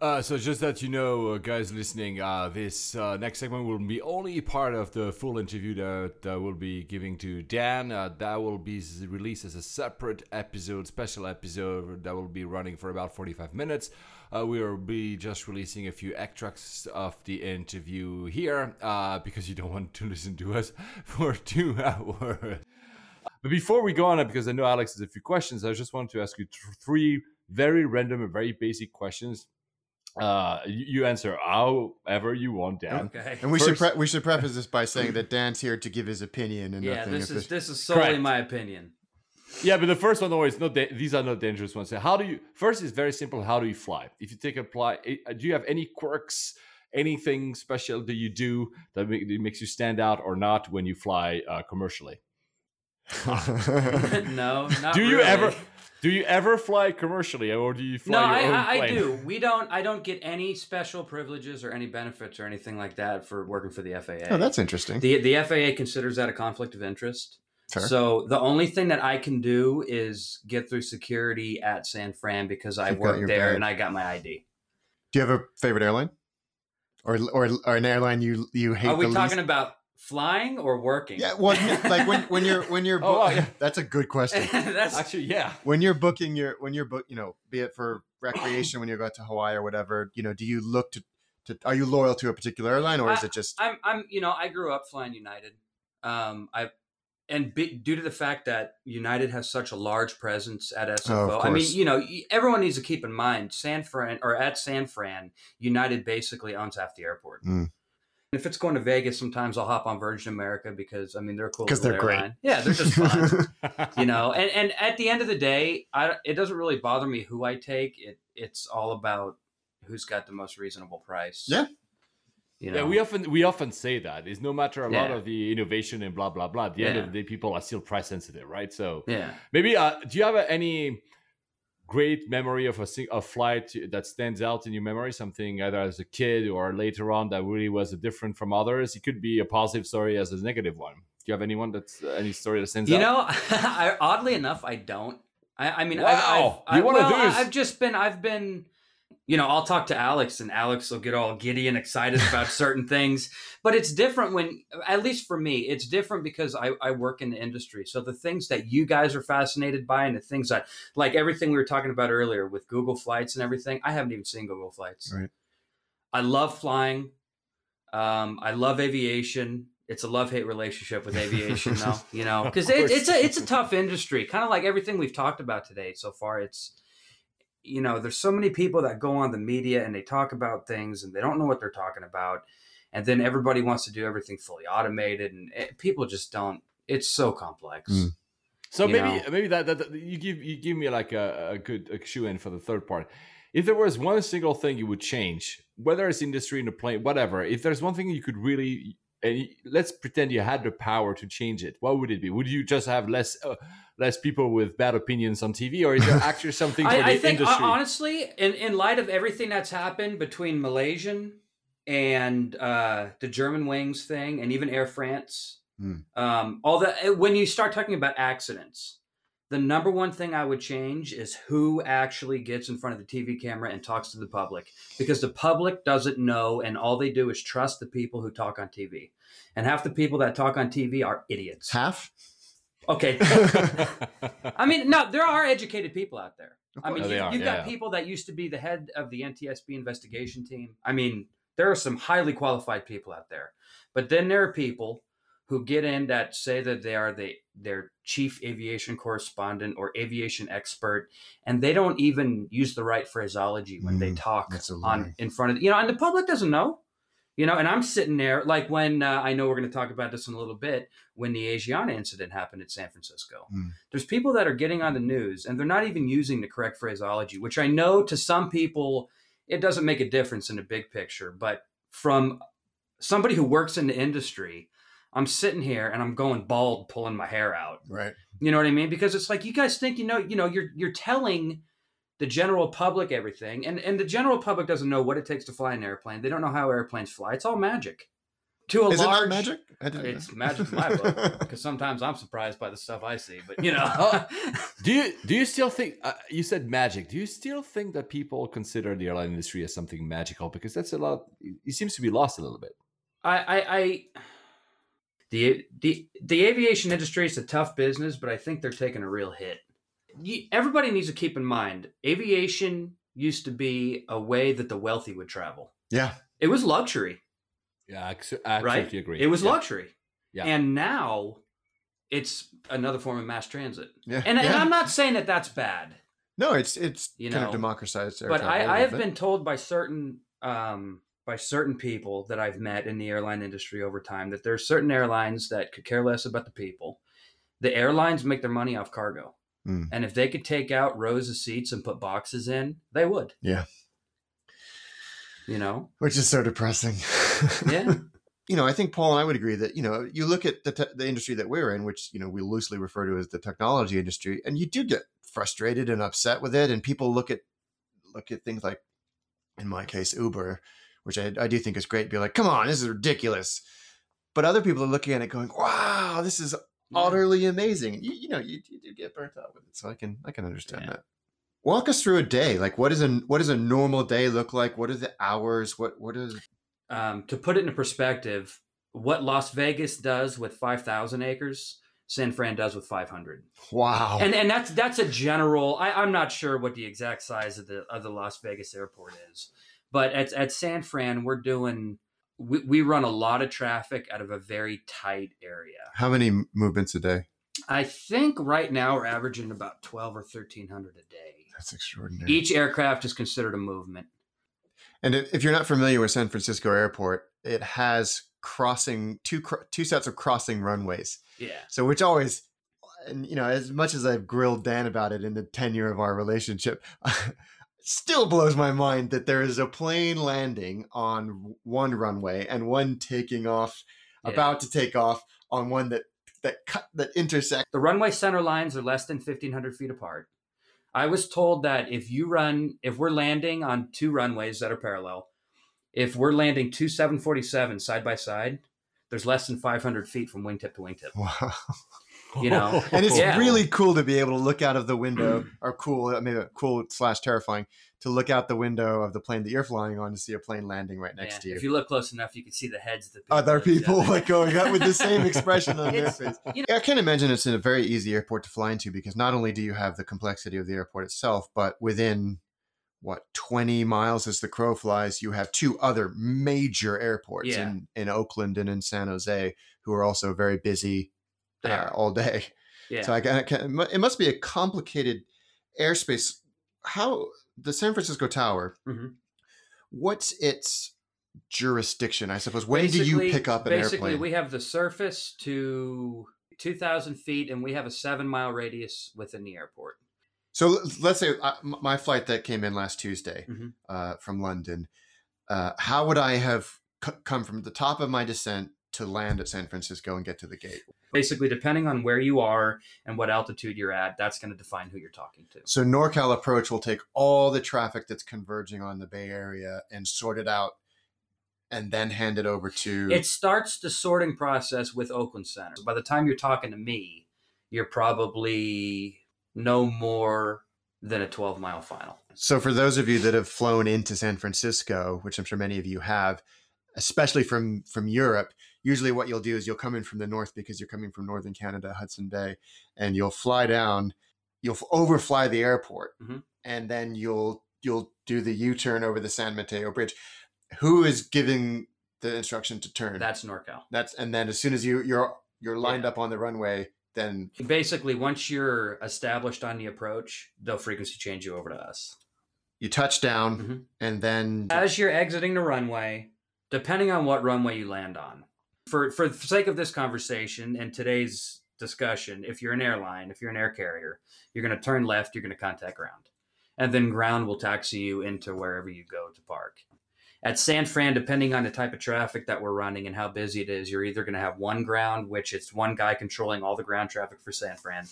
uh, so just that you know, uh, guys listening, uh, this uh, next segment will be only part of the full interview that uh, we'll be giving to Dan. Uh, that will be released as a separate episode, special episode that will be running for about forty-five minutes. Uh, we will be just releasing a few extracts of the interview here uh, because you don't want to listen to us for two hours. But before we go on, because I know Alex has a few questions, I just want to ask you th- three very random and very basic questions Uh, you answer however you want, Dan. Okay. And we First, should pre- we should preface this by saying that Dan's here to give his opinion and yeah, nothing this official. is this is solely Correct. my opinion. Yeah, but the first one, no, it's not. Da- these are not dangerous ones. So how do you? First, it's very simple. How do you fly? If you take a flight, do you have any quirks? Anything special do you do that make, makes you stand out or not when you fly uh, commercially? no. Not do you really. ever? Do you ever fly commercially, or do you fly? No, your I, own plane? I do. We don't. I don't get any special privileges or any benefits or anything like that for working for the F A A. Oh, that's interesting. The the F A A considers that a conflict of interest. Fair. So the only thing that I can do is get through security at San Fran because I work there bag. and I got my I D. Do you have a favorite airline, or or, or an airline you you hate? Are we the talking least? about? Flying or working? Yeah, well, like when, when you're when you're bo- oh, yeah. that's a good question. That's actually yeah. When you're booking your when you're book, you know, be it for recreation when you go to Hawaii or whatever, you know, do you look to, to are you loyal to a particular airline or I, is it just I'm I'm you know, I grew up flying United. Um I and be, due to the fact that United has such a large presence at S F O. Oh, I mean, you know, everyone needs to keep in mind San Fran or at San Fran, United basically owns half the airport. Mm. If it's going to Vegas, sometimes I'll hop on Virgin America because, I mean, they're cool. Because they're great. Yeah, they're just fun. you know, and, and at the end of the day, I, it doesn't really bother me who I take. It It's all about who's got the most reasonable price. Yeah. You know? Yeah, we often we often say that. It's no matter a yeah. lot of the innovation and blah, blah, blah. At the yeah. end of the day, people are still price sensitive, right? So yeah. maybe uh, do you have any great memory of a, a flight that stands out in your memory, something either as a kid or later on that really was different from others? It could be a positive story as a negative one. Do you have anyone that's uh, any story that stands you out? You know, I, oddly enough, I don't. I, I mean, wow. I've, I've, you I, want well, to do this. I've just been, I've been, you know, I'll talk to Alex and Alex will get all giddy and excited about certain things, but it's different when, at least for me, it's different because I, I work in the industry. So the things that you guys are fascinated by and the things that, like everything we were talking about earlier with Google Flights and everything, I haven't even seen Google Flights. Right. I love flying. Um, I love aviation. It's a love-hate relationship with aviation though, you know, because it, it's a, it's a tough industry, kind of like everything we've talked about today so far. It's, you know, there's so many people that go on the media and they talk about things and they don't know what they're talking about. And then everybody wants to do everything fully automated and it, people just don't, it's so complex. Mm. So you maybe, know? maybe that, that, that you give, you give me like a, a good a shoe in for the third part. If there was one single thing you would change, whether it's industry in the plane, whatever, if there's one thing you could really, and let's pretend you had the power to change it, what would it be? Would you just have less, uh, less people with bad opinions on T V, or is there actually something for I, the I think, industry? Uh, honestly, in, in light of everything that's happened between Malaysian and uh, the Germanwings thing, and even Air France, mm. um, all that, when you start talking about accidents, the number one thing I would change is who actually gets in front of the T V camera and talks to the public, because the public doesn't know, and all they do is trust the people who talk on T V. And half the people that talk on T V are idiots. Half? Okay. I mean, no, there are educated people out there. I mean, no, you, you've yeah, got yeah. people that used to be the head of the N T S B investigation team. I mean, there are some highly qualified people out there. But then there are people who get in that say that they are the, their chief aviation correspondent or aviation expert, and they don't even use the right phraseology when mm, they talk on in front of, you know, and the public doesn't know. You know, and I'm sitting there like when uh, I know we're going to talk about this in a little bit, when the Asiana incident happened at San Francisco. Mm. There's people that are getting on the news and they're not even using the correct phraseology, which I know to some people, it doesn't make a difference in the big picture. But from somebody who works in the industry, I'm sitting here and I'm going bald, pulling my hair out. Right. You know what I mean? Because it's like you guys think, you know, you know, you're you're telling the general public everything. And and the general public doesn't know what it takes to fly an airplane. They don't know how airplanes fly. It's all magic. To a Is large, it not magic? I didn't it's know. Magic in my book, because sometimes I'm surprised by the stuff I see. But, you know. Oh, do you do you still think, uh, you said magic, do you still think that people consider the airline industry as something magical? Because that's a lot, it seems to be lost a little bit. I, I, I the, the, the aviation industry is a tough business, but I think they're taking a real hit. Everybody needs to keep in mind, aviation used to be a way that the wealthy would travel. Yeah. It was luxury. Yeah, I absolutely right? agree. It was yeah. luxury. Yeah. And now it's another form of mass transit. Yeah. And, yeah. and I'm not saying that that's bad. No, it's it's you kind know, of democratized. But I, I have been told by certain um, by certain people that I've met in the airline industry over time that there are certain airlines that could care less about the people. The airlines make their money off cargo, mm. and if they could take out rows of seats and put boxes in, they would. Yeah, you know, which is so depressing. Yeah. You know, I think Paul and I would agree that, you know, you look at the, te- the industry that we're in, which, you know, we loosely refer to as the technology industry, and you do get frustrated and upset with it. And people look at, look at things like, in my case, Uber, which I, I do think is great. Be like, come on, this is ridiculous. But other people are looking at it going, wow, this is utterly amazing. You, you know, you, you do get burnt out with it. So I can, I can understand yeah. that. Walk us through a day. Like, what is a, what does a normal day look like? What are the hours? What, what is... Um, to put it in perspective, what Las Vegas does with five thousand acres, San Fran does with five hundred. Wow. And and that's that's a general, I, I'm not sure what the exact size of the of the Las Vegas airport is. But at at San Fran, we're doing, we, we run a lot of traffic out of a very tight area. How many movements a day? I think right now we're averaging about twelve or thirteen hundred a day. That's extraordinary. Each aircraft is considered a movement. And if you're not familiar with San Francisco Airport, it has crossing two two sets of crossing runways. Yeah. So which always, and you know, as much as I've grilled Dan about it in the tenure of our relationship, still blows my mind that there is a plane landing on one runway and one taking off, yeah. about to take off on one that that cut that intersect. The runway center lines are less than fifteen hundred feet apart. I was told that if you run, if we're landing on two runways that are parallel, if we're landing two seven forty-sevens side by side, there's less than five hundred feet from wingtip to wingtip. Wow. You know, and it's yeah. really cool to be able to look out of the window or cool, maybe cool slash terrifying to look out the window of the plane that you're flying on to see a plane landing right next yeah. to you. If you look close enough, you can see the heads. That people Other people like going up with the same expression on their face. You know, I can't imagine it's in a very easy airport to fly into, because not only do you have the complexity of the airport itself, but within what, twenty miles as the crow flies, you have two other major airports yeah. in, in Oakland and in San Jose, who are also very busy. Uh, all day. Yeah. So I, I can, it must be a complicated airspace. How the San Francisco Tower, mm-hmm. what's its jurisdiction? I suppose, when basically, do you pick up an basically airplane? Basically, we have the surface to two thousand feet, and we have a seven mile radius within the airport. So let's say I, my flight that came in last Tuesday mm-hmm. uh, from London, uh, how would I have c- come from the top of my descent to land at San Francisco and get to the gate? Basically, depending on where you are and what altitude you're at, that's going to define who you're talking to. So NorCal approach will take all the traffic that's converging on the Bay Area and sort it out and then hand it over to... It starts the sorting process with Oakland Center. By the time you're talking to me, you're probably no more than a twelve-mile final. So for those of you that have flown into San Francisco, which I'm sure many of you have, especially from, from Europe, usually what you'll do is you'll come in from the north, because you're coming from northern Canada, Hudson Bay, and you'll fly down, you'll overfly the airport, mm-hmm. and then you'll you'll do the U-turn over the San Mateo Bridge. Who is giving the instruction to turn? That's NorCal. That's and then as soon as you you're you're lined yeah. up on the runway, then basically once you're established on the approach, they'll frequency change you over to us. You touch down, mm-hmm. and then as you're exiting the runway, depending on what runway you land on. For for the sake of this conversation and today's discussion, if you're an airline, if you're an air carrier, you're going to turn left, you're going to contact ground. And then ground will taxi you into wherever you go to park. At San Fran, depending on the type of traffic that we're running and how busy it is, you're either going to have one ground, which it's one guy controlling all the ground traffic for San Fran,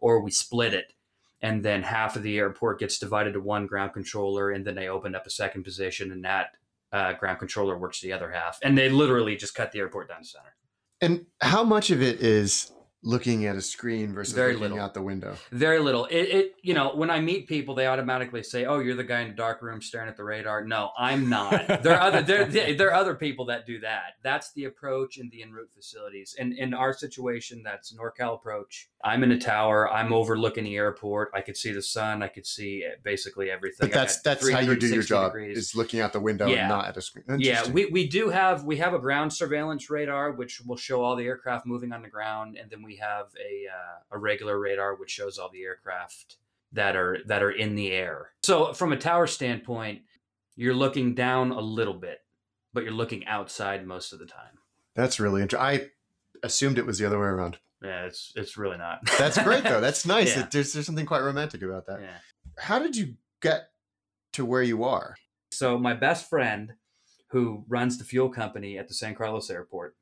or we split it. And then half of the airport gets divided to one ground controller, and then they open up a second position, and that Uh, ground controller works the other half, and they literally just cut the airport down to center. And how much of it is looking at a screen versus very looking little. Out the window? Very little. It, it, you know, when I meet people, they automatically say, "Oh, you're the guy in the dark room staring at the radar." No, I'm not. There are other there, there are other people that do that. That's the approach in the en route facilities. And in our situation, that's NorCal approach. I'm in a tower. I'm overlooking the airport. I could see the sun. I could see basically everything. But that's that's how you do your job. Degrees. Is looking out the window yeah. and not at a screen. Yeah, we we do have we have a ground surveillance radar, which will show all the aircraft moving on the ground, and then we have a uh, a regular radar which shows all the aircraft that are that are in the air. So from a tower standpoint, you're looking down a little bit, but you're looking outside most of the time. That's really interesting. I assumed it was the other way around. Yeah, it's it's really not. That's great though. That's nice. Yeah. It, there's there's something quite romantic about that. Yeah. How did you get to where you are? So my best friend, who runs the fuel company at the San Carlos Airport,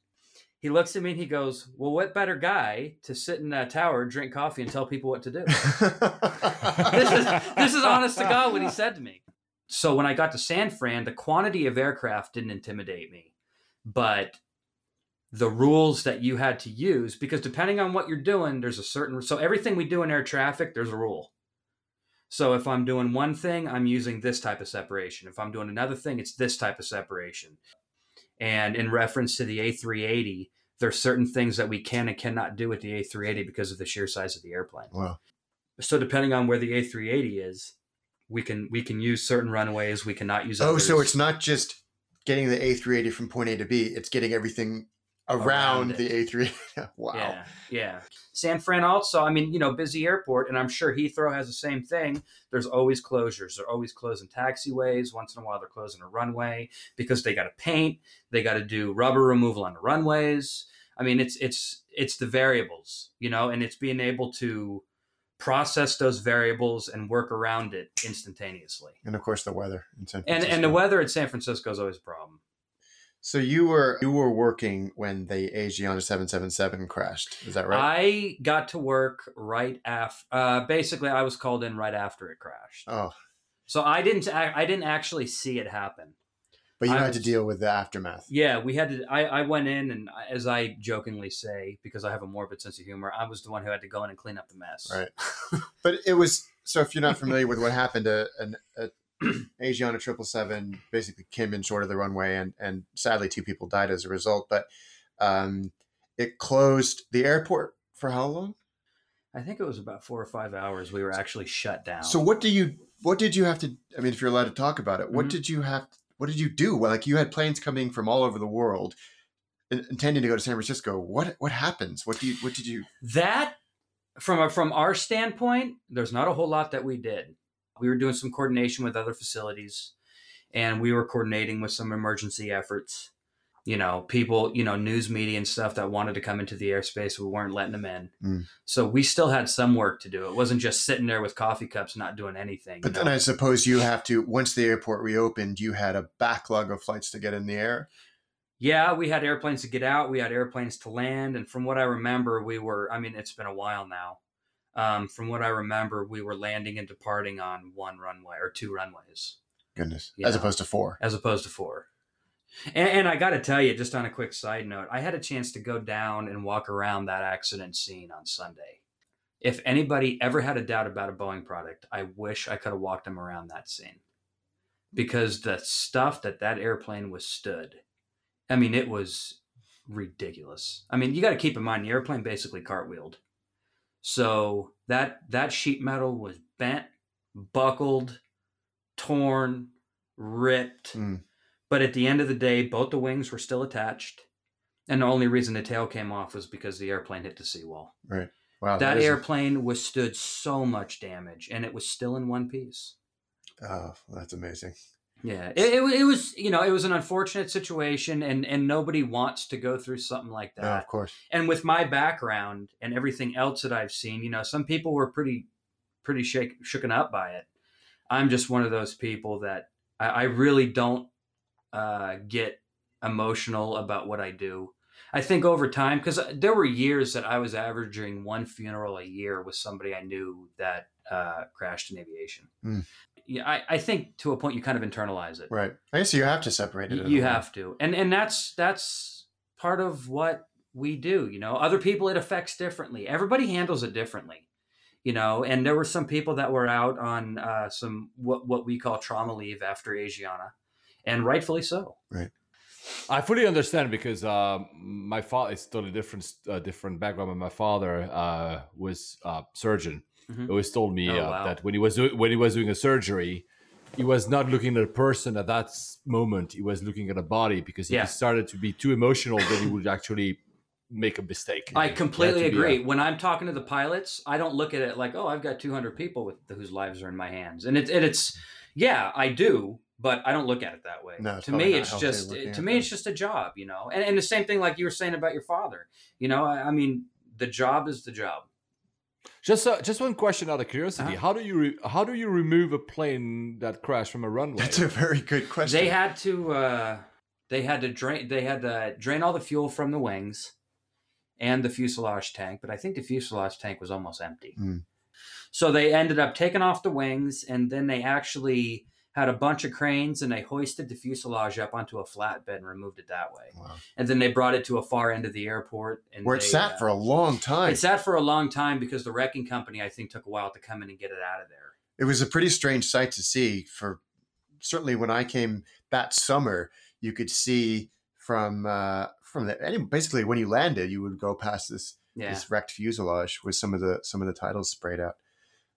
he looks at me and he goes, well, what better guy to sit in a tower, drink coffee, and tell people what to do? this is this is honest to God what he said to me. So when I got to San Fran, the quantity of aircraft didn't intimidate me, but the rules that you had to use, because depending on what you're doing, there's a certain, so everything we do in air traffic, there's a rule. So if I'm doing one thing, I'm using this type of separation. If I'm doing another thing, it's this type of separation. And in reference to the A three eighty, there's certain things that we can and cannot do with the A three eighty because of the sheer size of the airplane. Wow. So depending on where the A three eighty is, we can we can use certain runways. We cannot use others. Oh, so it's not just getting the A three eighty from point A to B. It's getting everything around, around the A three eighty. Wow. Yeah, yeah. San Fran also, I mean, you know, busy airport, and I'm sure Heathrow has the same thing. There's always closures. They're always closing taxiways. Once in a while, they're closing a runway because they got to paint. They got to do rubber removal on the runways. I mean, it's it's it's the variables, you know, and it's being able to process those variables and work around it instantaneously. And of course the weather in San Francisco. And, and the weather at San Francisco is always a problem. So you were you were working when the Asiana seven seventy-seven crashed. Is that right? I got to work right after uh, basically I was called in right after it crashed. Oh. So I didn't I, I didn't actually see it happen. But you I had was, to deal with the aftermath. Yeah, we had to. I, I went in, and as I jokingly say, because I have a morbid sense of humor, I was the one who had to go in and clean up the mess. Right. But it was, so if you're not familiar with what happened, a, an a Asiana triple seven basically came in short of the runway, and, and sadly two people died as a result. But um, it closed the airport for how long? I think it was about four or five hours. We were actually shut down. So what do you? What did you have to? I mean, if you're allowed to talk about it, what mm-hmm. did you have to? What did you do? Well, like you had planes coming from all over the world intending to go to San Francisco. What what happens? What do you what did you That from a, from our standpoint, there's not a whole lot that we did. We were doing some coordination with other facilities, and we were coordinating with some emergency efforts. You know, people, you know, news media and stuff that wanted to come into the airspace, we weren't letting them in. Mm. So we still had some work to do. It wasn't just sitting there with coffee cups, not doing anything. But you know? Then I suppose you have to, once the airport reopened, you had a backlog of flights to get in the air. Yeah, we had airplanes to get out. We had airplanes to land. And from what I remember, we were, I mean, it's been a while now. Um, from what I remember, we were landing and departing on one runway or two runways. Goodness. As know? opposed to four. As opposed to four. And, and I got to tell you, just on a quick side note, I had a chance to go down and walk around that accident scene on Sunday. If anybody ever had a doubt about a Boeing product, I wish I could have walked them around that scene, because the stuff that that airplane withstood, I mean, it was ridiculous. I mean, you got to keep in mind, the airplane basically cartwheeled. So that, that sheet metal was bent, buckled, torn, ripped. Mm. But at the end of the day, both the wings were still attached. And the only reason the tail came off was because the airplane hit the seawall. Right. Wow. That, that airplane withstood so much damage, and it was still in one piece. Oh, that's amazing. Yeah. It, it, it was, you know, it was an unfortunate situation, and, and nobody wants to go through something like that. No, of course. And with my background and everything else that I've seen, you know, some people were pretty, pretty shake, shooken up by it. I'm just one of those people that I, I really don't Uh, get emotional about what I do. I think over time, because there were years that I was averaging one funeral a year with somebody I knew that uh, crashed in aviation. Mm. Yeah, I, I think to a point you kind of internalize it. Right. I guess you have to separate it. You have to. And and that's that's part of what we do. You know, other people it affects differently. Everybody handles it differently. You know, and there were some people that were out on uh, some what what we call trauma leave after Asiana. And rightfully so. Right. I fully understand, because uh, my father is totally different, uh, different background. But my father uh, was a surgeon. Mm-hmm. He always told me oh, uh, wow. that when he was do- when he was doing a surgery, he was not looking at a person at that moment. He was looking at a body, because if yeah. he started to be too emotional, then he would actually make a mistake. I completely agree. A... When I'm talking to the pilots, I don't look at it like, oh, I've got two hundred people with whose lives are in my hands. And, it, and it's, yeah, I do, but I don't look at it that way. No, to me, it's just, to me, it's just a job, you know, and, and the same thing like you were saying about your father, you know, I, I mean, the job is the job. Just uh, just one question out of curiosity. Uh-huh. How do you re- how do you remove a plane that crashed from a runway? That's a very good question. They had to uh, they had to drain they had to drain all the fuel from the wings and the fuselage tank, but I think the fuselage tank was almost empty. Mm. So they ended up taking off the wings, and then they actually had a bunch of cranes and they hoisted the fuselage up onto a flatbed and removed it that way. Wow. And then they brought it to a far end of the airport. And Where it they, sat uh, for a long time. It sat for a long time because the wrecking company, I think, took a while to come in and get it out of there. It was a pretty strange sight to see. For certainly when I came that summer, you could see from, uh, from the, basically when you landed, you would go past this, yeah. this wrecked fuselage with some of the, some of the titles sprayed out.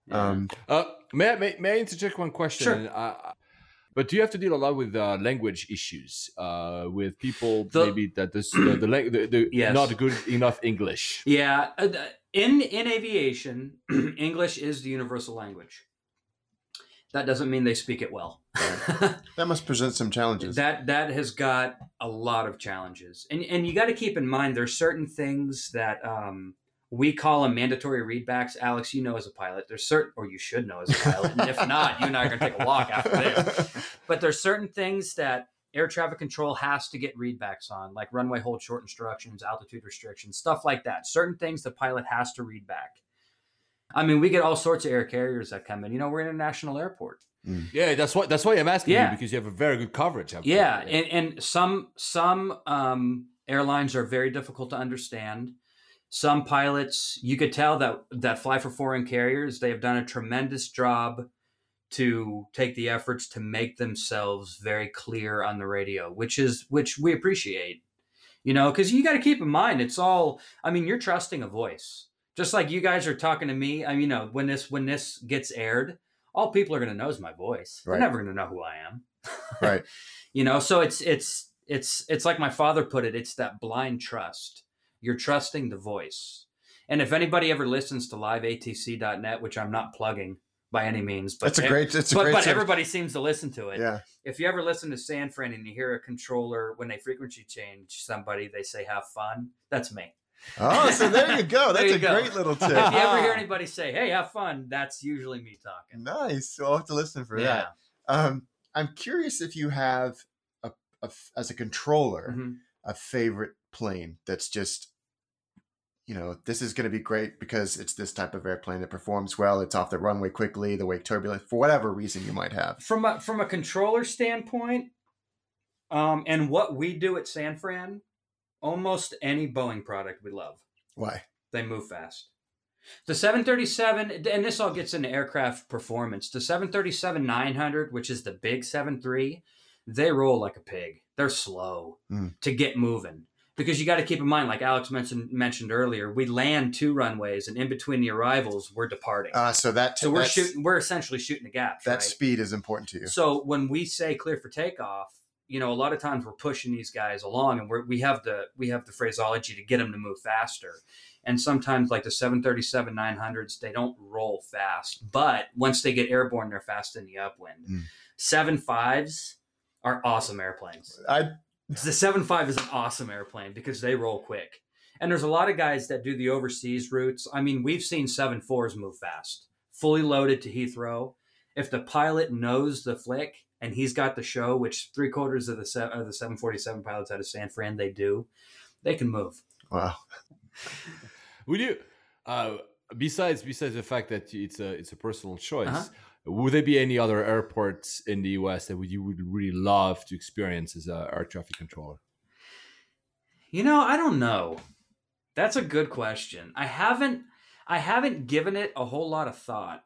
Yeah. Um, uh, may, may, may I interject one question? Sure. Uh, but do you have to deal a lot with uh, language issues, uh, with people the, maybe that this, the, the, the, the yes. not good enough English? Yeah. In, in aviation, English is the universal language. That doesn't mean they speak it well. That must present some challenges. That that has got a lot of challenges. And, and you got to keep in mind, there's certain things that... Um, we call them mandatory readbacks. Alex, you know as a pilot, there's certain, or you should know as a pilot. And if not, you and I are going to take a walk after this. But there's certain things that air traffic control has to get readbacks on, like runway hold short instructions, altitude restrictions, stuff like that. Certain things the pilot has to read back. I mean, we get all sorts of air carriers that come in. You know, we're an international airport. Mm. Yeah, that's why. That's why I'm asking yeah. you, because you have a very good coverage. I'm yeah, sure. and and some some um, airlines are very difficult to understand. Some pilots, you could tell that that fly for foreign carriers, they have done a tremendous job to take the efforts to make themselves very clear on the radio, which is which we appreciate, you know, because you got to keep in mind, it's all, I mean, you're trusting a voice, just like you guys are talking to me. I mean, you know, when this when this gets aired, all people are going to know is my voice. Right. They're never going to know who I am. Right. You know, so it's it's it's it's like my father put it. It's that blind trust. You're trusting the voice. And if anybody ever listens to live A T C dot net, which I'm not plugging by any means, but that's a great, that's a but, great but everybody seems to listen to it. Yeah. If you ever listen to San Fran and you hear a controller, when they frequency change somebody, they say, have fun. That's me. Oh, so there you go. That's you a go. great little tip. If you ever hear anybody say, hey, have fun, that's usually me talking. Nice. So I'll have to listen for yeah. that. Um, I'm curious if you have, a, a as a controller, mm-hmm. a favorite plane that's just, you know, this is going to be great because it's this type of airplane that performs well. It's off the runway quickly, the wake turbulence, for whatever reason you might have. From a, from a controller standpoint, um, and what we do at San Fran, almost any Boeing product we love. Why? They move fast. The seven thirty-seven, and this all gets into aircraft performance, the seven thirty-seven nine hundred, which is the big seven three, they roll like a pig. They're slow mm. to get moving. Because you got to keep in mind, like Alex mentioned mentioned earlier, we land two runways, and in between the arrivals, we're departing. Uh, so that so we're shooting, we're essentially shooting the gaps. That right? speed is important to you. So when we say clear for takeoff, you know, a lot of times we're pushing these guys along, and we we have the we have the phraseology to get them to move faster. And sometimes, like the seven thirty-seven nine hundreds, they don't roll fast, but once they get airborne, they're fast in the upwind. Mm. seven fives are awesome airplanes. I. The seven five is an awesome airplane because they roll quick. And there's a lot of guys that do the overseas routes. I mean, we've seen seven fours move fast, fully loaded to Heathrow. If the pilot knows the flick and he's got the show, which three quarters of the, se- of the seven forty-seven pilots out of San Fran, they do, they can move. Wow. Would you, uh, besides besides the fact that it's a, it's a personal choice, uh-huh. would there be any other airports in the U S that you would really love to experience as an air traffic controller? You know, I don't know. That's a good question. I haven't, I haven't given it a whole lot of thought,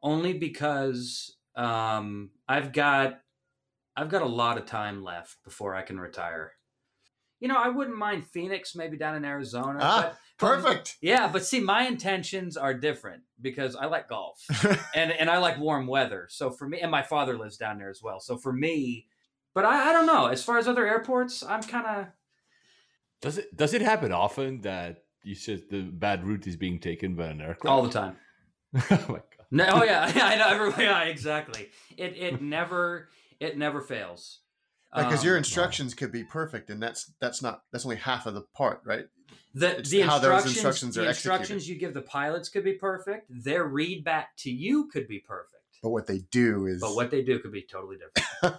only because um, I've got, I've got a lot of time left before I can retire. You know, I wouldn't mind Phoenix, maybe down in Arizona. Ah, but, perfect. But, yeah, but see, my intentions are different because I like golf and, and I like warm weather. So for me, and my father lives down there as well. So for me, but I, I don't know. As far as other airports, I'm kind of, Does it does it happen often that you said the bad route is being taken by an aircraft? All the time. Oh my god. No, oh yeah, yeah, I know. Every, yeah, exactly. It it never it never fails. Because um, your instructions wow. could be perfect, and that's that's not that's only half of the part, right? The it's the how instructions, those instructions are the instructions executed. You give the pilots could be perfect. Their read back to you could be perfect. But what they do is. But what they do could be totally different.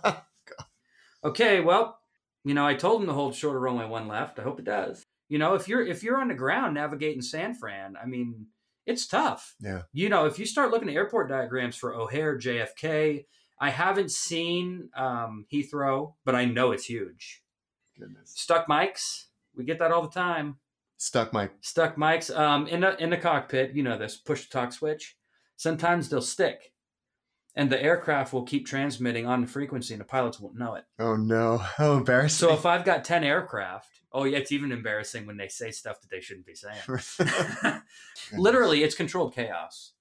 Okay, well, you know, I told them to hold short of runway one left. I hope it does. You know, if you're if you're on the ground navigating San Fran, I mean, it's tough. Yeah. You know, if you start looking at airport diagrams for O'Hare, J F K. I haven't seen um, Heathrow, but I know it's huge. Goodness. Stuck mics. We get that all the time. Stuck mic. Stuck mics. Um, in the, in the cockpit, you know this, push-to-talk switch. Sometimes they'll stick, and the aircraft will keep transmitting on the frequency, and the pilots won't know it. Oh, no. How embarrassing. So if I've got ten aircraft, oh, yeah, it's even embarrassing when they say stuff that they shouldn't be saying. Literally, it's controlled chaos.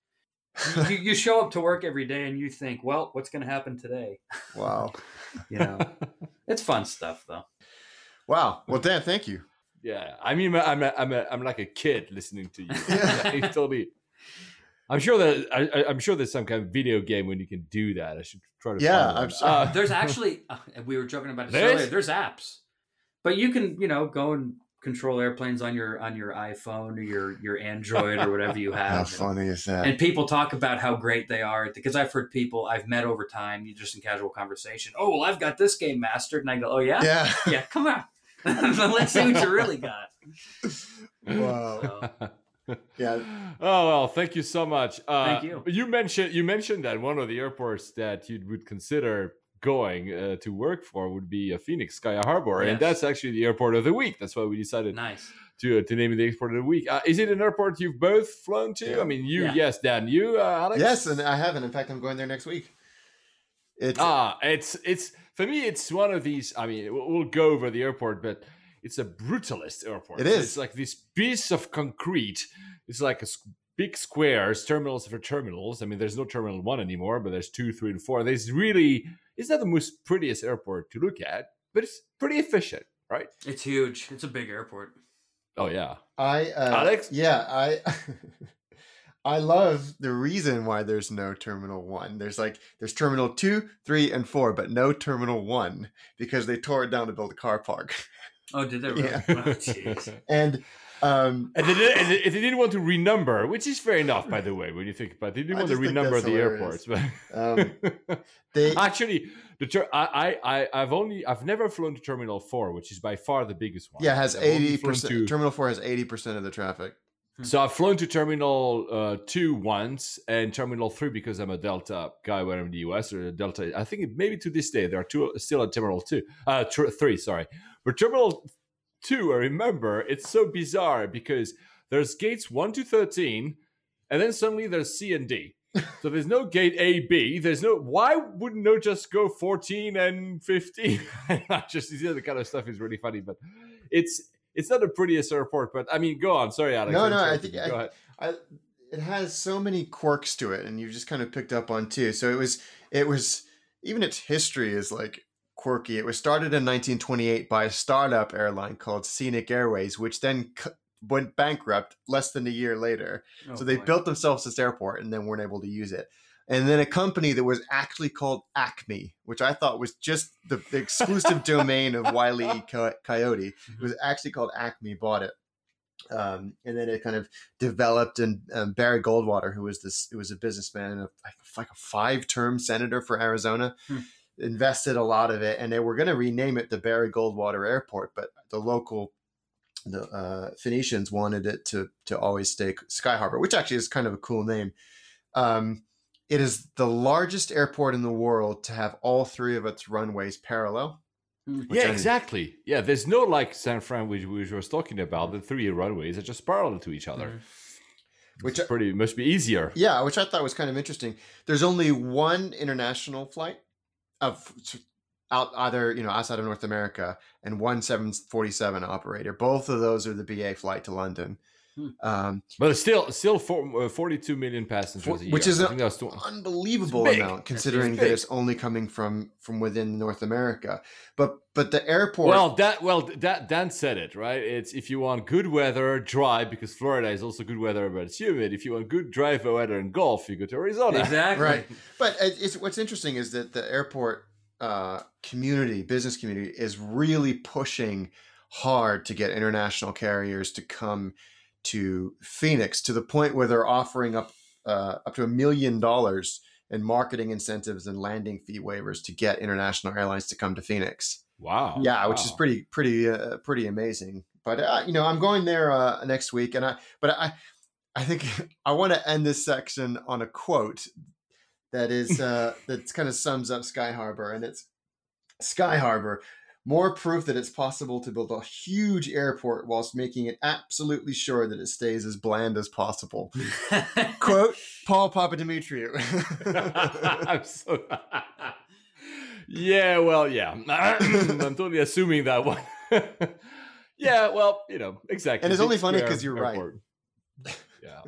you, you show up to work every day and you think, well, what's going to happen today? Wow. You know, it's fun stuff though. Wow. Well, Dan, thank you. Yeah. I mean, I'm, a, I'm, a, I'm like a kid listening to you. Yeah. Like, tell me, I'm sure that I, I'm sure there's some kind of video game when you can do that. I should try to. Yeah. I'm sure. uh, there's actually, uh, we were joking about this there's? earlier. There's apps, but you can, you know, go and control airplanes on your on your iPhone or your your Android or whatever you have. How and, funny is that? And people talk about how great they are because I've heard people I've met over time, you just in casual conversation. Oh well, I've got this game mastered, and I go, oh yeah, yeah, yeah. Come on, let's see what you really got. Wow. So. Yeah. Oh well, thank you so much. Uh, thank you. You mentioned you mentioned that one of the airports that you would consider going uh, to work for would be a Phoenix Sky Harbor. Yes. And that's actually the airport of the week. That's why we decided nice. to uh, to name it the airport of the week. Uh, is it an airport you've both flown to? Yeah. I mean, you, yeah. yes, Dan, you, uh, Alex? Yes, and I haven't. In fact, I'm going there next week. It's ah, it's it's for me, it's one of these, I mean, we'll, we'll go over the airport, but it's a brutalist airport. It is. It's like this piece of concrete. It's like a big squares, terminals for terminals. I mean, there's no terminal one anymore, but there's two, three, and four. There's really... It's not the most prettiest airport to look at, but it's pretty efficient, right? It's huge. It's a big airport. Oh yeah. I uh, Alex. Yeah, I I love the reason why there's no Terminal One. There's like there's Terminal Two, Three, and Four, but no Terminal One because they tore it down to build a car park. Oh, did they really? Yeah. Oh, jeez. and. Um, and, they did, and they didn't want to renumber, which is fair enough, by the way, when you think about it. They didn't I want to renumber the hilarious. airports. But um, they... Actually, the ter- I, I, I've only I've never flown to Terminal four, which is by far the biggest one. Yeah, it has eighty percent. To... Terminal four has eighty percent of the traffic. Hmm. So I've flown to Terminal uh, two once and Terminal three because I'm a Delta guy when I'm in the U S or a Delta. I think maybe to this day, there are two still at Terminal two, uh, ter- three, sorry. But Terminal Two, I remember, it's so bizarre because there's gates one to thirteen, and then suddenly there's C and D. So there's no gate A, B. There's no, why wouldn't they just go fourteen and fifteen? Just the other kind of stuff is really funny, but it's it's not the prettiest airport, but I mean, go on. Sorry, Alex. No, I'm no, sorry. I think go I, ahead. I, it has so many quirks to it, and you just kind of picked up on too. So it was, it was, even its history is like, quirky. It was started in nineteen twenty-eight by a startup airline called Scenic Airways, which then c- went bankrupt less than a year later. Oh, so they boy. built themselves this airport and then weren't able to use it. And then a company that was actually called Acme, which I thought was just the, the exclusive domain of Wile E. Coyote. It was actually called Acme, bought it. Um, and then it kind of developed, and um, Barry Goldwater, who was this, who was a businessman and a, like a five-term senator for Arizona, hmm. invested a lot of it, and they were going to rename it the Barry Goldwater Airport, but the local the uh, Phoenicians wanted it to to always stay Sky Harbor, which actually is kind of a cool name. Um, it is the largest airport in the world to have all three of its runways parallel. Yeah, I mean, exactly. Yeah, there's no like San Fran, which we were talking about. The three runways are just parallel to each other. Mm-hmm. Which is pretty must be easier. Yeah, which I thought was kind of interesting. There's only one international flight of out either, you know, outside of North America, and one seven forty-seven operator. Both of those are the B A flight to London. Um, but it's still, still for, uh, forty-two million passengers for, a year. Which is an unbelievable amount, considering that it's only coming from, from within North America. But but the airport... Well, that, well that, Dan said it, right? It's if you want good weather, dry, because Florida is also good weather, but it's humid. If you want good dry weather and golf, you go to Arizona. Exactly. Right. But it's, what's interesting is that the airport uh, community, business community, is really pushing hard to get international carriers to come to Phoenix, to the point where they're offering up uh, up to a million dollars in marketing incentives and landing fee waivers to get international airlines to come to Phoenix. Wow! Yeah, wow. Which is pretty, pretty, uh, pretty amazing. But uh, you know, I'm going there uh, next week, and I, but I, I think I want to end this section on a quote that is uh, that kind of sums up Sky Harbor, and it's Sky Harbor. More proof that it's possible to build a huge airport whilst making it absolutely sure that it stays as bland as possible. Quote, Paul Papademetriou. I'm so... yeah, well, yeah. I'm totally assuming that one. Yeah, well, you know, exactly. And it's only funny because you're airport. Right. Yeah.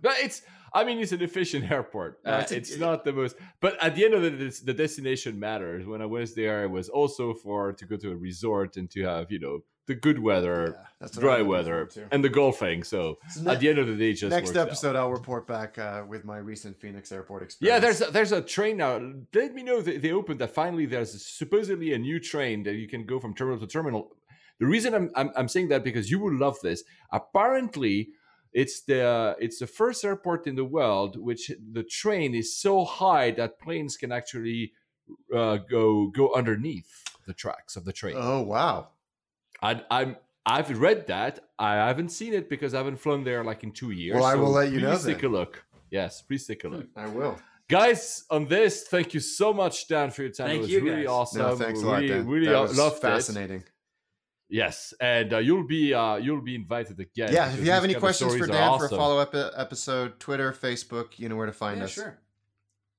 But it's, I mean, it's an efficient airport. No, it's, uh, a, it's not the most, but at the end of the day, the destination matters. When I was there, it was also for, to go to a resort and to have, you know, the good weather, yeah, that's dry weather, and the golfing. So, so at next, the end of the day, it just next episode, out. I'll report back uh, with my recent Phoenix airport experience. Yeah, there's a, there's a train now. Let me know that they opened that finally. There's supposedly a new train that you can go from terminal to terminal. The reason I'm I'm, I'm saying that, because you will love this. Apparently, It's the it's the first airport in the world which the train is so high that planes can actually uh, go go underneath the tracks of the train. Oh wow! I, I'm I've read that. I haven't seen it because I haven't flown there like in two years. Well, I so will let you know. Please take then. a look. Yes, please take a look. I will. Guys, on this, thank you so much, Dan, for your time. Thank it was you, really guys. Awesome. No, thanks a lot, Dan. Really, really that was loved fascinating. It. Yes, and uh, you'll be uh, you'll be invited again. Yeah, if you have any questions for Dan awesome. for a follow-up episode, Twitter, Facebook, you know where to find yeah, us. Sure.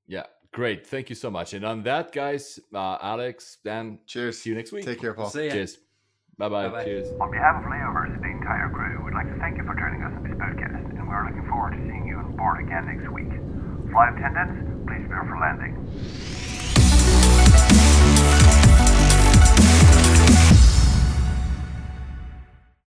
Yeah, great. Thank you so much. And on that, guys, uh, Alex, Dan, cheers. See you next week. Take care, Paul. See ya. Cheers. Bye-bye. Bye-bye. Cheers. On behalf of Layovers and the entire crew, we'd like to thank you for joining us on this podcast, and we're looking forward to seeing you on board again next week. Flight attendants, please prepare for landing.